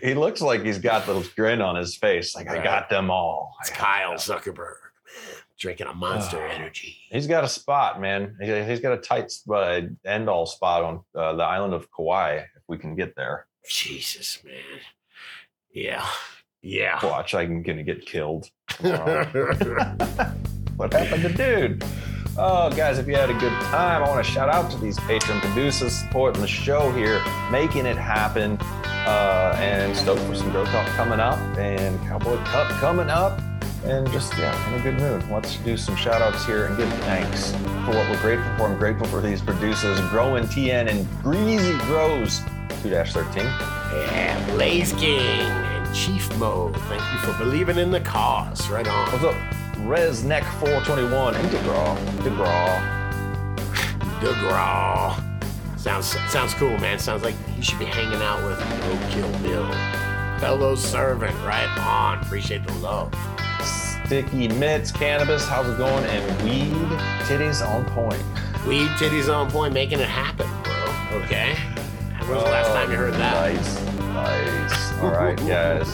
He looks like he's got the grin on his face. Like, I got them all. It's Kyle Zuckerberg. Drinking a Monster Energy. He's got a spot, man. He's got a tight end-all spot on the island of Kauai, if we can get there. Jesus, man. Yeah. Watch, I'm going to get killed tomorrow. What happened to dude? Oh, guys, if you had a good time, I want to shout out to these Patreon producers supporting the show here, making it happen, and stoked for some Grow Talk coming up and Cowboy Cup coming up. And just, in a good mood. Let's do some shout-outs here and give thanks for what we're grateful for. I'm grateful for these producers, Growin' TN and Greasy Grows 2-13. And Blaze King and Chief Mo. Thank you for believing in the cause. Right on. What's up? Resneck421 and DeGraw. Sounds cool, man. Sounds like you should be hanging out with Roadkill Bill. Fellow servant. Right on. Appreciate the love. Sticky Mitts, Cannabis, how's it going? And Weed Titties on Point. Weed Titties on Point, making it happen, bro. Okay. When was the last time you heard that? Nice. All right, guys.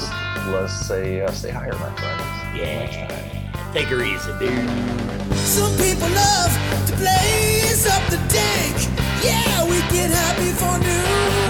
Let's stay higher, my friends. Yeah. Take her easy, dude. Some people love to blaze up the dank. Yeah, we get happy for noon.